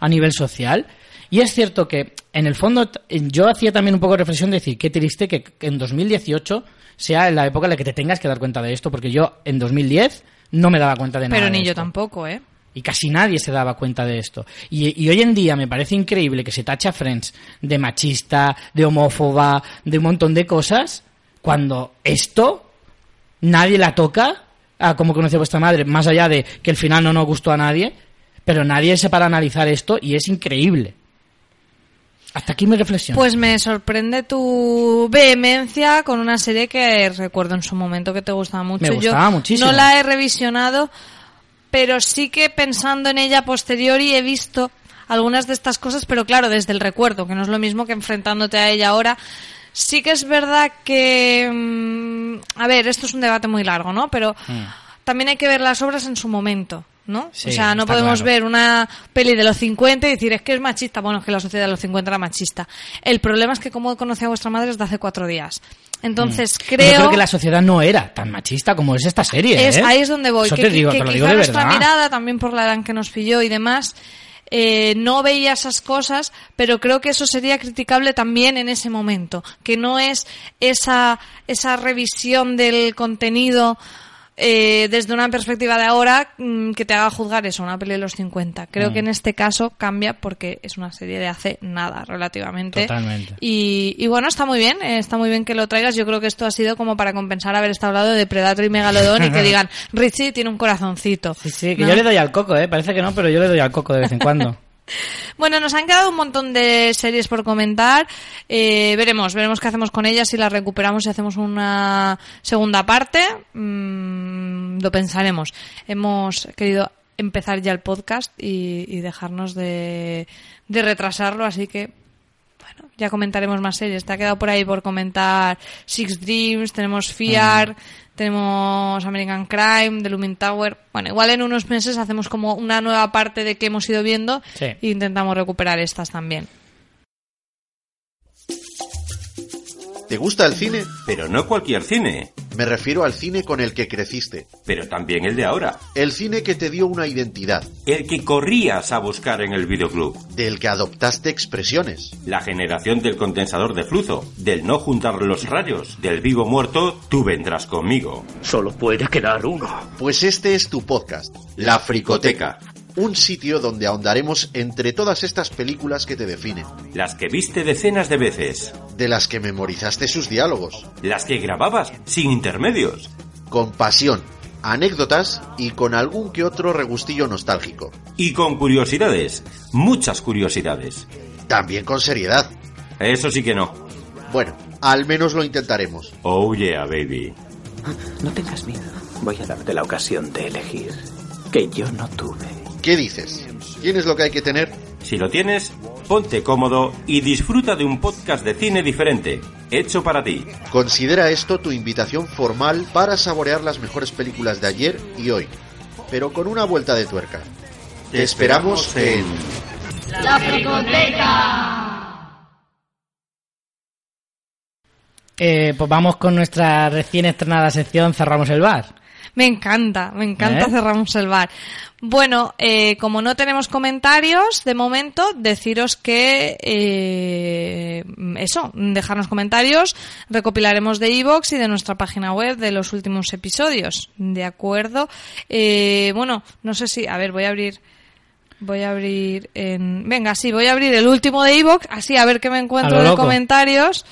a nivel social. Y es cierto que, en el fondo, yo hacía también un poco de reflexión de decir, qué triste que en dos mil dieciocho sea la época en la que te tengas que dar cuenta de esto, porque yo en dos mil diez no me daba cuenta de nada. Pero ni yo tampoco, ¿eh? Y casi nadie se daba cuenta de esto. Y, y hoy en día me parece increíble que se tache a Friends de machista, de homófoba, de un montón de cosas, cuando esto nadie la toca, a como conoce vuestra madre, más allá de que el final no nos gustó a nadie, pero nadie se para a analizar esto y es increíble. Hasta aquí mi reflexión. Pues me sorprende tu vehemencia con una serie que recuerdo en su momento que te gustaba mucho. Me gustaba Yo muchísimo. No la he revisionado... Pero sí que pensando en ella posteriori he visto algunas de estas cosas, pero claro, desde el recuerdo, que no es lo mismo que enfrentándote a ella ahora. Sí que es verdad que... A ver, esto es un debate muy largo, ¿no? Pero mm. también hay que ver las obras en su momento, ¿no? Sí, o sea, no podemos claro. ver una peli de los cincuenta y decir, es que es machista. Bueno, es que la sociedad de los cincuenta era machista. El problema es que como conocí a vuestra madre desde hace cuatro días. Entonces mm. creo... Yo creo que la sociedad no era tan machista como es esta serie. Es, ¿eh? Ahí es donde voy. Eso que, te digo, que, que te lo digo de verdad. Nuestra mirada, también por la edad en que nos pilló y demás, eh, no veía esas cosas, pero creo que eso sería criticable también en ese momento. Que no es esa, esa revisión del contenido... Eh, desde una perspectiva de ahora mmm, que te haga juzgar eso, una peli de los cincuenta. Creo mm. que en este caso cambia porque es una serie de hace nada, relativamente. Totalmente. Y, y bueno, está muy bien, eh, está muy bien que lo traigas. Yo creo que esto ha sido como para compensar haber estado hablando de Predator y Megalodón y que digan, Richie tiene un corazoncito. Sí, sí, que ¿no? Yo le doy al coco, eh. Parece que no, pero yo le doy al coco de vez en cuando. Bueno, nos han quedado un montón de series por comentar, eh, veremos, veremos qué hacemos con ellas, si las recuperamos y hacemos una segunda parte, mm, lo pensaremos. Hemos querido empezar ya el podcast y, y dejarnos de, de retrasarlo, así que Bueno, ya comentaremos más series. Te ha quedado por ahí por comentar Six Dreams, tenemos Fear, mm. tenemos American Crime, The Looming Tower. Bueno, igual en unos meses hacemos como una nueva parte de que hemos ido viendo, sí, e intentamos recuperar estas también. ¿Te gusta el cine? Pero no cualquier cine. Me refiero al cine con el que creciste. Pero también el de ahora. El cine que te dio una identidad. El que corrías a buscar en el videoclub. Del que adoptaste expresiones. La generación del condensador de flujo, del no juntar los rayos, del vivo muerto, tú vendrás conmigo. Solo puede quedar uno. Pues este es tu podcast, La Fricoteca. Un sitio donde ahondaremos entre todas estas películas que te definen. Las que viste decenas de veces. De las que memorizaste sus diálogos. Las que grababas sin intermedios. Con pasión, anécdotas y con algún que otro regustillo nostálgico. Y con curiosidades, muchas curiosidades. También con seriedad. Eso sí que no. Bueno, al menos lo intentaremos. Oh yeah, baby. No tengas miedo. Voy a darte la ocasión de elegir que yo no tuve. ¿Qué dices? ¿Tienes lo que hay que tener? Si lo tienes, ponte cómodo y disfruta de un podcast de cine diferente, hecho para ti. Considera esto tu invitación formal para saborear las mejores películas de ayer y hoy, pero con una vuelta de tuerca. Te esperamos en... ¡La Fricoteca! Eh, pues vamos con nuestra recién estrenada sección Cerramos el Bar. Me encanta, me encanta ¿Eh? Cerramos el bar. Bueno, eh, como no tenemos comentarios de momento, deciros que eh, eso, dejarnos comentarios, recopilaremos de iVoox y de nuestra página web de los últimos episodios, ¿de acuerdo? Eh, bueno, no sé si, a ver, voy a abrir... Voy a abrir... En, venga, sí, voy a abrir el último de iVoox, así a ver qué me encuentro de comentarios...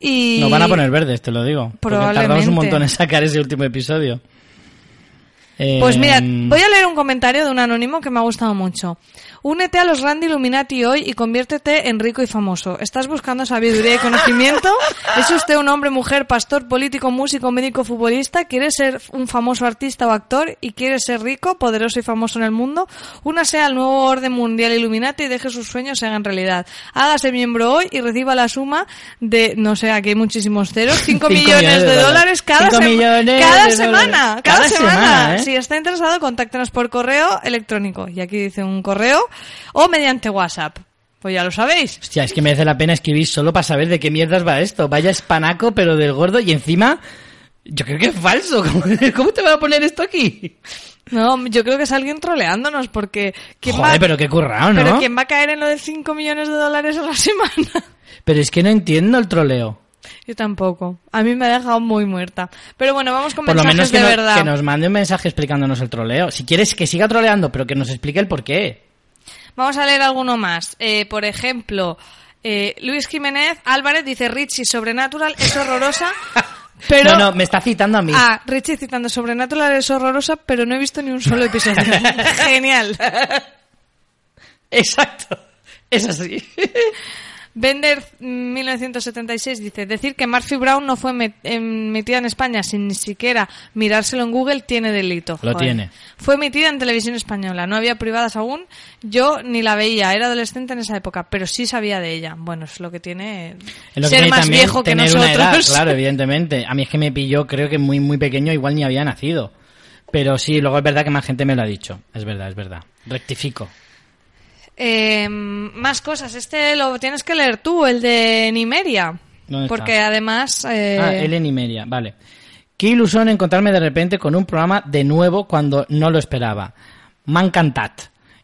Y... Nos van a poner verdes, te lo digo. Probablemente. Porque tardamos un montón en sacar ese último episodio. Eh... Pues mira, voy a leer un comentario de un anónimo que me ha gustado mucho. Únete a los Randy Illuminati hoy y conviértete en rico y famoso. ¿Estás buscando sabiduría y conocimiento? ¿Es usted un hombre, mujer, pastor, político, músico, médico, futbolista? ¿Quieres ser un famoso artista o actor? ¿Y quieres ser rico, poderoso y famoso en el mundo? Únase al nuevo orden mundial Illuminati y deje sus sueños se hagan realidad. Hágase miembro hoy y reciba la suma de, no sé, aquí hay muchísimos ceros, cinco millones de dólares cada semana. Cada semana, ¿eh? Si está interesado, contáctenos por correo electrónico. Y aquí dice un correo o mediante WhatsApp. Pues ya lo sabéis. Hostia, es que merece la pena escribir solo para saber de qué mierdas va esto. Vaya espanaco, pero del gordo. Y encima, yo creo que es falso. ¿Cómo, cómo te va a poner esto aquí? No, yo creo que es alguien troleándonos porque... Joder, va, pero qué currao, ¿no? Pero ¿quién va a caer en lo de cinco millones de dólares a la semana? Pero es que no entiendo el troleo. Yo tampoco. A mí me ha dejado muy muerta. Pero bueno, vamos con por mensajes lo menos de no, verdad. Que nos mande un mensaje explicándonos el troleo. Si quieres que siga troleando, pero que nos explique el porqué. Vamos a leer alguno más. Eh, por ejemplo, eh, Luis Jiménez Álvarez dice: Richie, Sobrenatural es horrorosa. Pero... No, no, me está citando a mí. Ah, Richie citando Sobrenatural es horrorosa, pero no he visto ni un solo episodio. Genial. Exacto. Es así. Bender mil novecientos setenta y seis dice: decir que Murphy Brown no fue met- emitida en España sin ni siquiera mirárselo en Google tiene delito. Lo Joder. Tiene. Fue emitida en televisión española. No había privadas aún. Yo ni la veía. Era adolescente en esa época, pero sí sabía de ella. Bueno, es lo que tiene lo que ser tiene más viejo que nosotros. Una edad, claro, evidentemente. A mí es que me pilló, creo que muy muy pequeño, igual ni había nacido. Pero sí, luego es verdad que más gente me lo ha dicho. Es verdad, es verdad. Rectifico. Eh, más cosas. Este lo tienes que leer tú, el de Nimeria. Porque está? Además... Eh... Ah, el de Nimeria, vale. Qué ilusión encontrarme de repente con un programa de nuevo cuando no lo esperaba. Me ha encantado.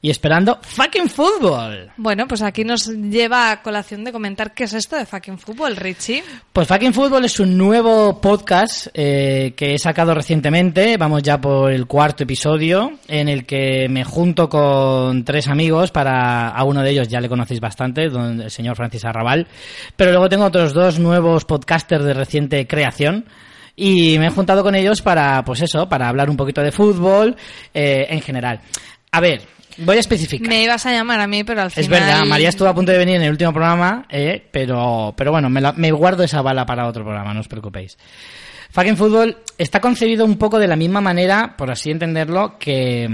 Y esperando Fucking Fútbol. Bueno, pues aquí nos lleva a colación de comentar qué es esto de Fucking Fútbol, Richie. Pues Fucking Fútbol es un nuevo podcast eh, que he sacado recientemente, vamos ya por el cuarto episodio, en el que me junto con tres amigos para, a uno de ellos ya le conocéis bastante, don, el señor Francis Arrabal, pero luego tengo otros dos nuevos podcasters de reciente creación. Y me he juntado con ellos para, pues eso, para hablar un poquito de fútbol eh, en general. A ver... Voy a especificar. Me ibas a llamar a mí, pero al final... Es verdad, María estuvo a punto de venir en el último programa, eh, pero pero bueno, me, la, me guardo esa bala para otro programa, no os preocupéis. Fucking Fútbol está concebido un poco de la misma manera, por así entenderlo, que,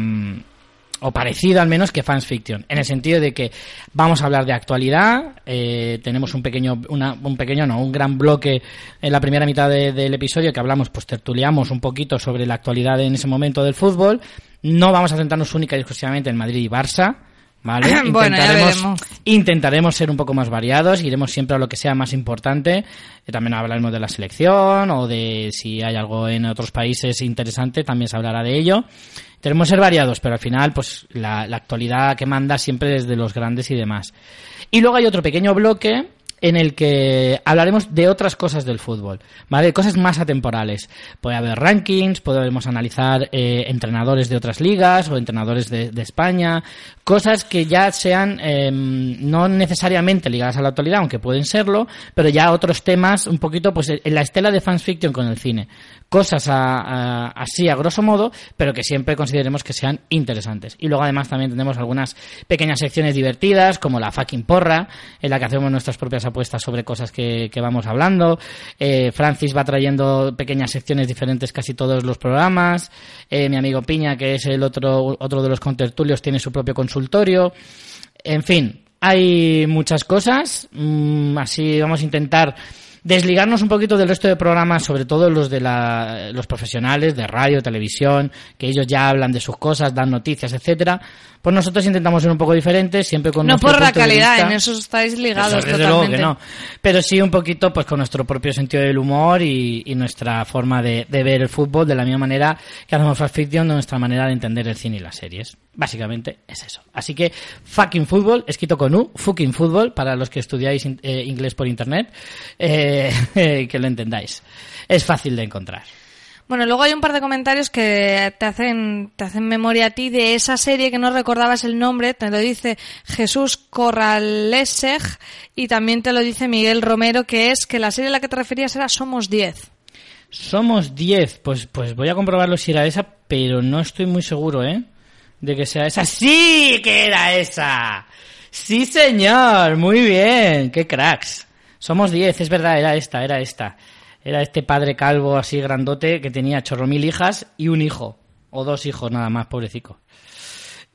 o parecido al menos que Fans Fiction, en el sentido de que vamos a hablar de actualidad, eh, tenemos un pequeño, una, un pequeño no, un gran bloque en la primera mitad de, del episodio que hablamos, pues tertuliamos un poquito sobre la actualidad en ese momento del fútbol. No vamos a centrarnos única y exclusivamente en Madrid y Barça, ¿vale? Intentaremos, bueno, ya veremos. Intentaremos ser un poco más variados, iremos siempre a lo que sea más importante. También hablaremos de la selección o de si hay algo en otros países interesante, también se hablará de ello. Tenemos que ser variados, pero al final pues la, la actualidad que manda siempre es de los grandes y demás. Y luego hay otro pequeño bloque en el que hablaremos de otras cosas del fútbol, ¿vale? Cosas más atemporales. Puede haber rankings, podemos analizar eh, entrenadores de otras ligas o entrenadores de, de España, cosas que ya sean eh, no necesariamente ligadas a la actualidad, aunque pueden serlo, pero ya otros temas un poquito pues en la estela de Fans Fiction con el cine. Cosas a, a, así a grosso modo, pero que siempre consideremos que sean interesantes. Y luego además también tenemos algunas pequeñas secciones divertidas, como la fucking porra, en la que hacemos nuestras propias apuestas sobre cosas que, que vamos hablando. Eh, Francis va trayendo pequeñas secciones diferentes casi todos los programas. Eh, mi amigo Piña, que es el otro, otro de los contertulios, tiene su propio consultorio. En fin, hay muchas cosas. Mm, así vamos a intentar desligarnos un poquito del resto de programas, sobre todo los de la, los profesionales de radio, televisión, que ellos ya hablan de sus cosas, dan noticias, etcétera. Pues nosotros intentamos ser un poco diferentes, siempre con no nuestro por la calidad, vista, en eso estáis ligados pues, desde totalmente. Luego que no, pero sí un poquito pues con nuestro propio sentido del humor y, y nuestra forma de, de ver el fútbol, de la misma manera que hacemos Fans Fiction, de nuestra manera de entender el cine y las series. Básicamente es eso. Así que Fucking Fútbol, escrito con U, Fucking Fútbol, para los que estudiáis in, eh, inglés por internet, eh, eh, que lo entendáis. Es fácil de encontrar. Bueno, luego hay un par de comentarios que te hacen te hacen memoria a ti de esa serie que no recordabas el nombre. Te lo dice Jesús Corraleseg y también te lo dice Miguel Romero, que es que la serie a la que te referías era Somos Diez. Somos Diez, pues pues voy a comprobarlo si era esa, pero no estoy muy seguro, ¿eh? De que sea esa. ¡Sí que era esa! ¡Sí, señor! ¡Muy bien! ¡Qué cracks! Somos Diez, es verdad, era esta, era esta. Era este padre calvo así grandote que tenía chorromil hijas y un hijo. O dos hijos nada más, pobrecicos.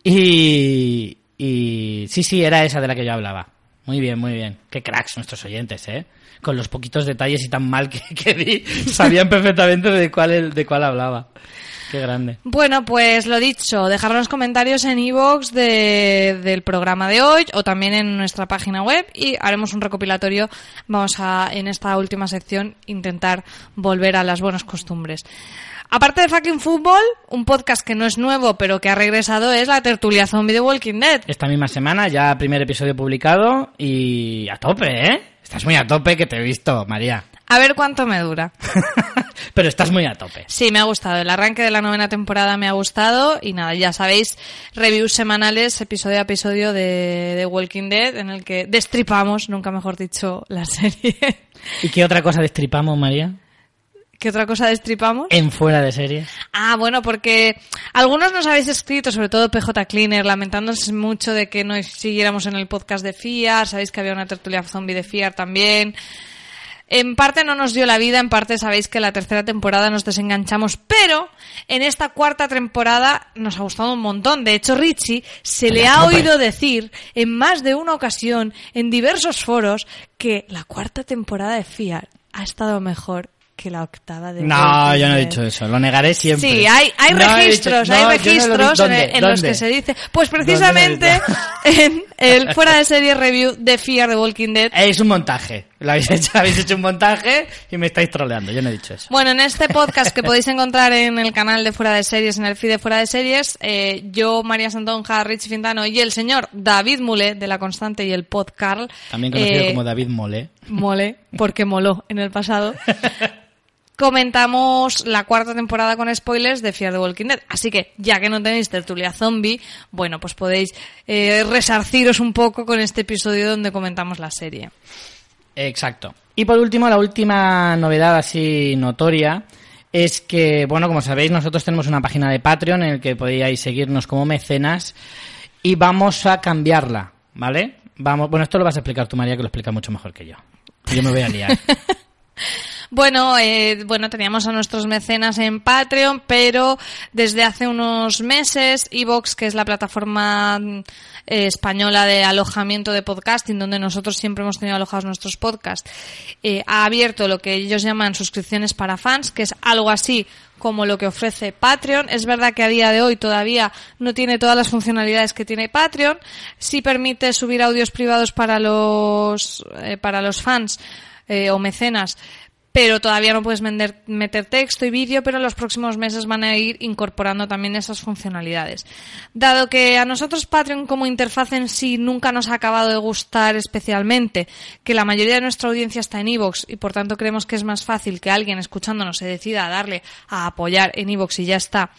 Y, y... Sí, sí, era esa de la que yo hablaba. Muy bien, muy bien. Qué cracks nuestros oyentes, ¿eh? Con los poquitos detalles y tan mal que, que di, sabían perfectamente de cuál, de cuál hablaba. Qué grande. Bueno, pues lo dicho, dejarnos comentarios en iVoox de, del programa de hoy o también en nuestra página web y haremos un recopilatorio. Vamos a, en esta última sección, intentar volver a las buenas costumbres. Aparte de Fucking Fútbol, un podcast que no es nuevo pero que ha regresado es La Tertulia Zombie de Walking Dead. Esta misma semana, ya primer episodio publicado y a tope, ¿eh? Estás muy a tope que te he visto, María. A ver cuánto me dura. Pero estás muy a tope. Sí, me ha gustado. El arranque de la novena temporada me ha gustado. Y nada, ya sabéis, reviews semanales, episodio a episodio de, de Walking Dead, en el que destripamos, nunca mejor dicho, la serie. ¿Y qué otra cosa destripamos, María? ¿Qué otra cosa destripamos? En Fuera de Series. Ah, bueno, porque algunos nos habéis escrito, sobre todo P J Cleaner, lamentándose mucho de que no siguiéramos en el podcast de Fear. Sabéis que había una tertulia zombie de Fear también. En parte no nos dio la vida, en parte sabéis que la tercera temporada nos desenganchamos, pero en esta cuarta temporada nos ha gustado un montón. De hecho, Richie se le ha oído decir en más de una ocasión, en diversos foros, que la cuarta temporada de Fear ha estado mejor que la octava de... No, yo no he dicho eso, lo negaré siempre. Sí, hay, hay no registros, no, hay registros no lo... en, en los que se dice... Pues precisamente en el Fuera de Series Review de Fear the Walking Dead. Es un montaje, lo habéis hecho, habéis hecho un montaje y me estáis troleando, yo no he dicho eso. Bueno, en este podcast que podéis encontrar en el canal de Fuera de Series, en el feed de Fuera de Series, eh, yo, María Santonja, Richie Fintano y el señor David Mule de La Constante y el Podcarl. También conocido eh, como David Mole. Mole, porque moló en el pasado. Comentamos la cuarta temporada con spoilers de Fear the Walking Dead. Así que, ya que no tenéis tertulia zombie, bueno, pues podéis eh, resarciros un poco con este episodio donde comentamos la serie. Exacto. Y por último, la última novedad así notoria es que, bueno, como sabéis, nosotros tenemos una página de Patreon en la que podíais seguirnos como mecenas y vamos a cambiarla, ¿vale? Vamos, bueno, esto lo vas a explicar tú, María, que lo explicas mucho mejor que yo. Yo me voy a liar. Bueno, eh, bueno, teníamos a nuestros mecenas en Patreon, pero desde hace unos meses iVoox, que es la plataforma eh, española de alojamiento de podcasting, donde nosotros siempre hemos tenido alojados nuestros podcasts, eh, ha abierto lo que ellos llaman suscripciones para fans, que es algo así como lo que ofrece Patreon. Es verdad que a día de hoy todavía no tiene todas las funcionalidades que tiene Patreon. Sí permite subir audios privados para los eh, para los fans eh, o mecenas, pero todavía no puedes meter, meter texto y vídeo, pero en los próximos meses van a ir incorporando también esas funcionalidades. Dado que a nosotros Patreon como interfaz en sí nunca nos ha acabado de gustar especialmente, que la mayoría de nuestra audiencia está en iVoox y por tanto creemos que es más fácil que alguien escuchándonos se decida a darle a apoyar en iVoox y ya está,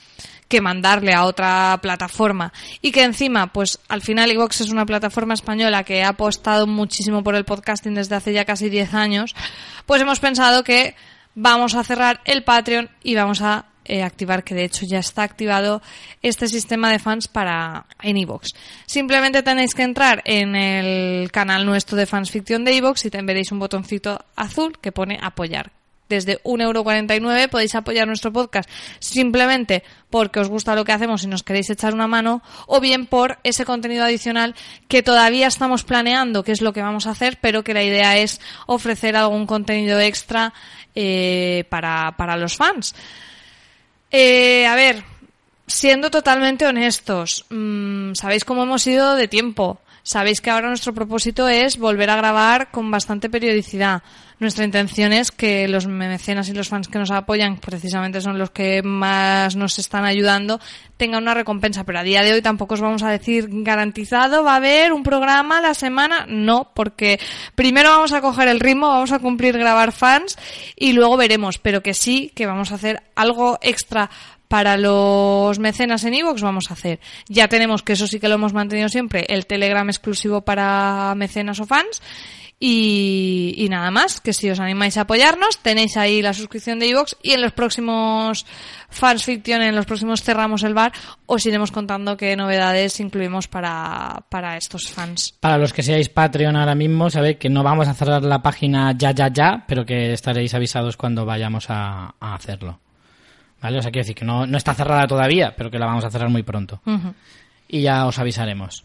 que mandarle a otra plataforma, y que encima, pues al final iVoox es una plataforma española que ha apostado muchísimo por el podcasting desde hace ya casi diez años, pues hemos pensado que vamos a cerrar el Patreon y vamos a eh, activar, que de hecho ya está activado, este sistema de fans para en iVoox. Simplemente tenéis que entrar en el canal nuestro de Fans Fiction de iVoox y veréis un botoncito azul que pone apoyar. Desde un euro cuarenta y nueve podéis apoyar nuestro podcast simplemente porque os gusta lo que hacemos y nos queréis echar una mano, o bien por ese contenido adicional que todavía estamos planeando qué es lo que vamos a hacer, pero que la idea es ofrecer algún contenido extra eh, para, para los fans. Eh, a ver, siendo totalmente honestos, mmm, ¿sabéis cómo hemos ido de tiempo? Sabéis que ahora nuestro propósito es volver a grabar con bastante periodicidad. Nuestra intención es que los mecenas y los fans que nos apoyan, precisamente son los que más nos están ayudando, tengan una recompensa. Pero a día de hoy tampoco os vamos a decir garantizado va a haber un programa a la semana. No, porque primero vamos a coger el ritmo, vamos a cumplir grabar fans y luego veremos. Pero que sí, que vamos a hacer algo extra para los mecenas en iVoox, vamos a hacer. Ya tenemos, que eso sí que lo hemos mantenido siempre, el Telegram exclusivo para mecenas o fans. Y, y nada más, que si os animáis a apoyarnos, tenéis ahí la suscripción de iVoox, y en los próximos Fans Fiction, en los próximos Cerramos el Bar, os iremos contando qué novedades incluimos para, para estos fans. Para los que seáis Patreon ahora mismo, sabéis que no vamos a cerrar la página ya, ya, ya, pero que estaréis avisados cuando vayamos a, a hacerlo. ¿Vale? O sea, quiero decir que no, no está cerrada todavía, pero que la vamos a cerrar muy pronto. Uh-huh. Y ya os avisaremos.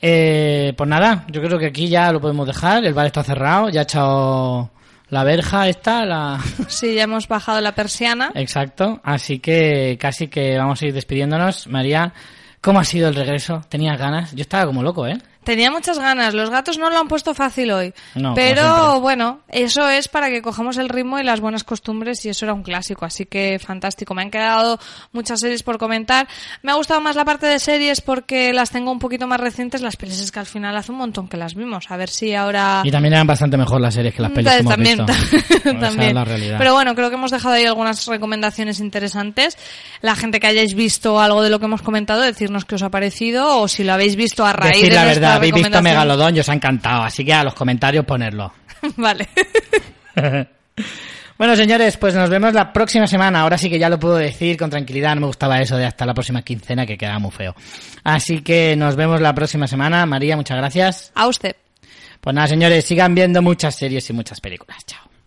Eh, pues nada, yo creo que aquí ya lo podemos dejar. El bar está cerrado, ya ha echado la verja esta, la... Sí, ya hemos bajado la persiana. Exacto, así que casi que vamos a ir despidiéndonos. María, ¿cómo ha sido el regreso? ¿Tenías ganas? Yo estaba como loco, ¿eh? Tenía muchas ganas, los gatos no lo han puesto fácil hoy, no, pero bueno, eso es para que cojamos el ritmo y las buenas costumbres, y eso era un clásico, así que fantástico. Me han quedado muchas series por comentar, me ha gustado más la parte de series porque las tengo un poquito más recientes. Las pelis es que al final hace un montón que las vimos, a ver si ahora... Y también eran bastante mejor las series que las pelis, como también, hemos visto. También, esa es la realidad. Pero bueno, creo que hemos dejado ahí algunas recomendaciones interesantes. La gente que hayáis visto algo de lo que hemos comentado, decirnos qué os ha parecido, o si lo habéis visto a raíz Decir de la nuestra... Habéis visto Megalodón y os ha encantado, así que a los comentarios ponerlo. Vale. Bueno, señores, pues nos vemos la próxima semana. Ahora sí que ya lo puedo decir con tranquilidad. No me gustaba eso de hasta la próxima quincena, que quedaba muy feo. Así que nos vemos la próxima semana. María, muchas gracias. A usted. Pues nada, señores, sigan viendo muchas series y muchas películas. Chao.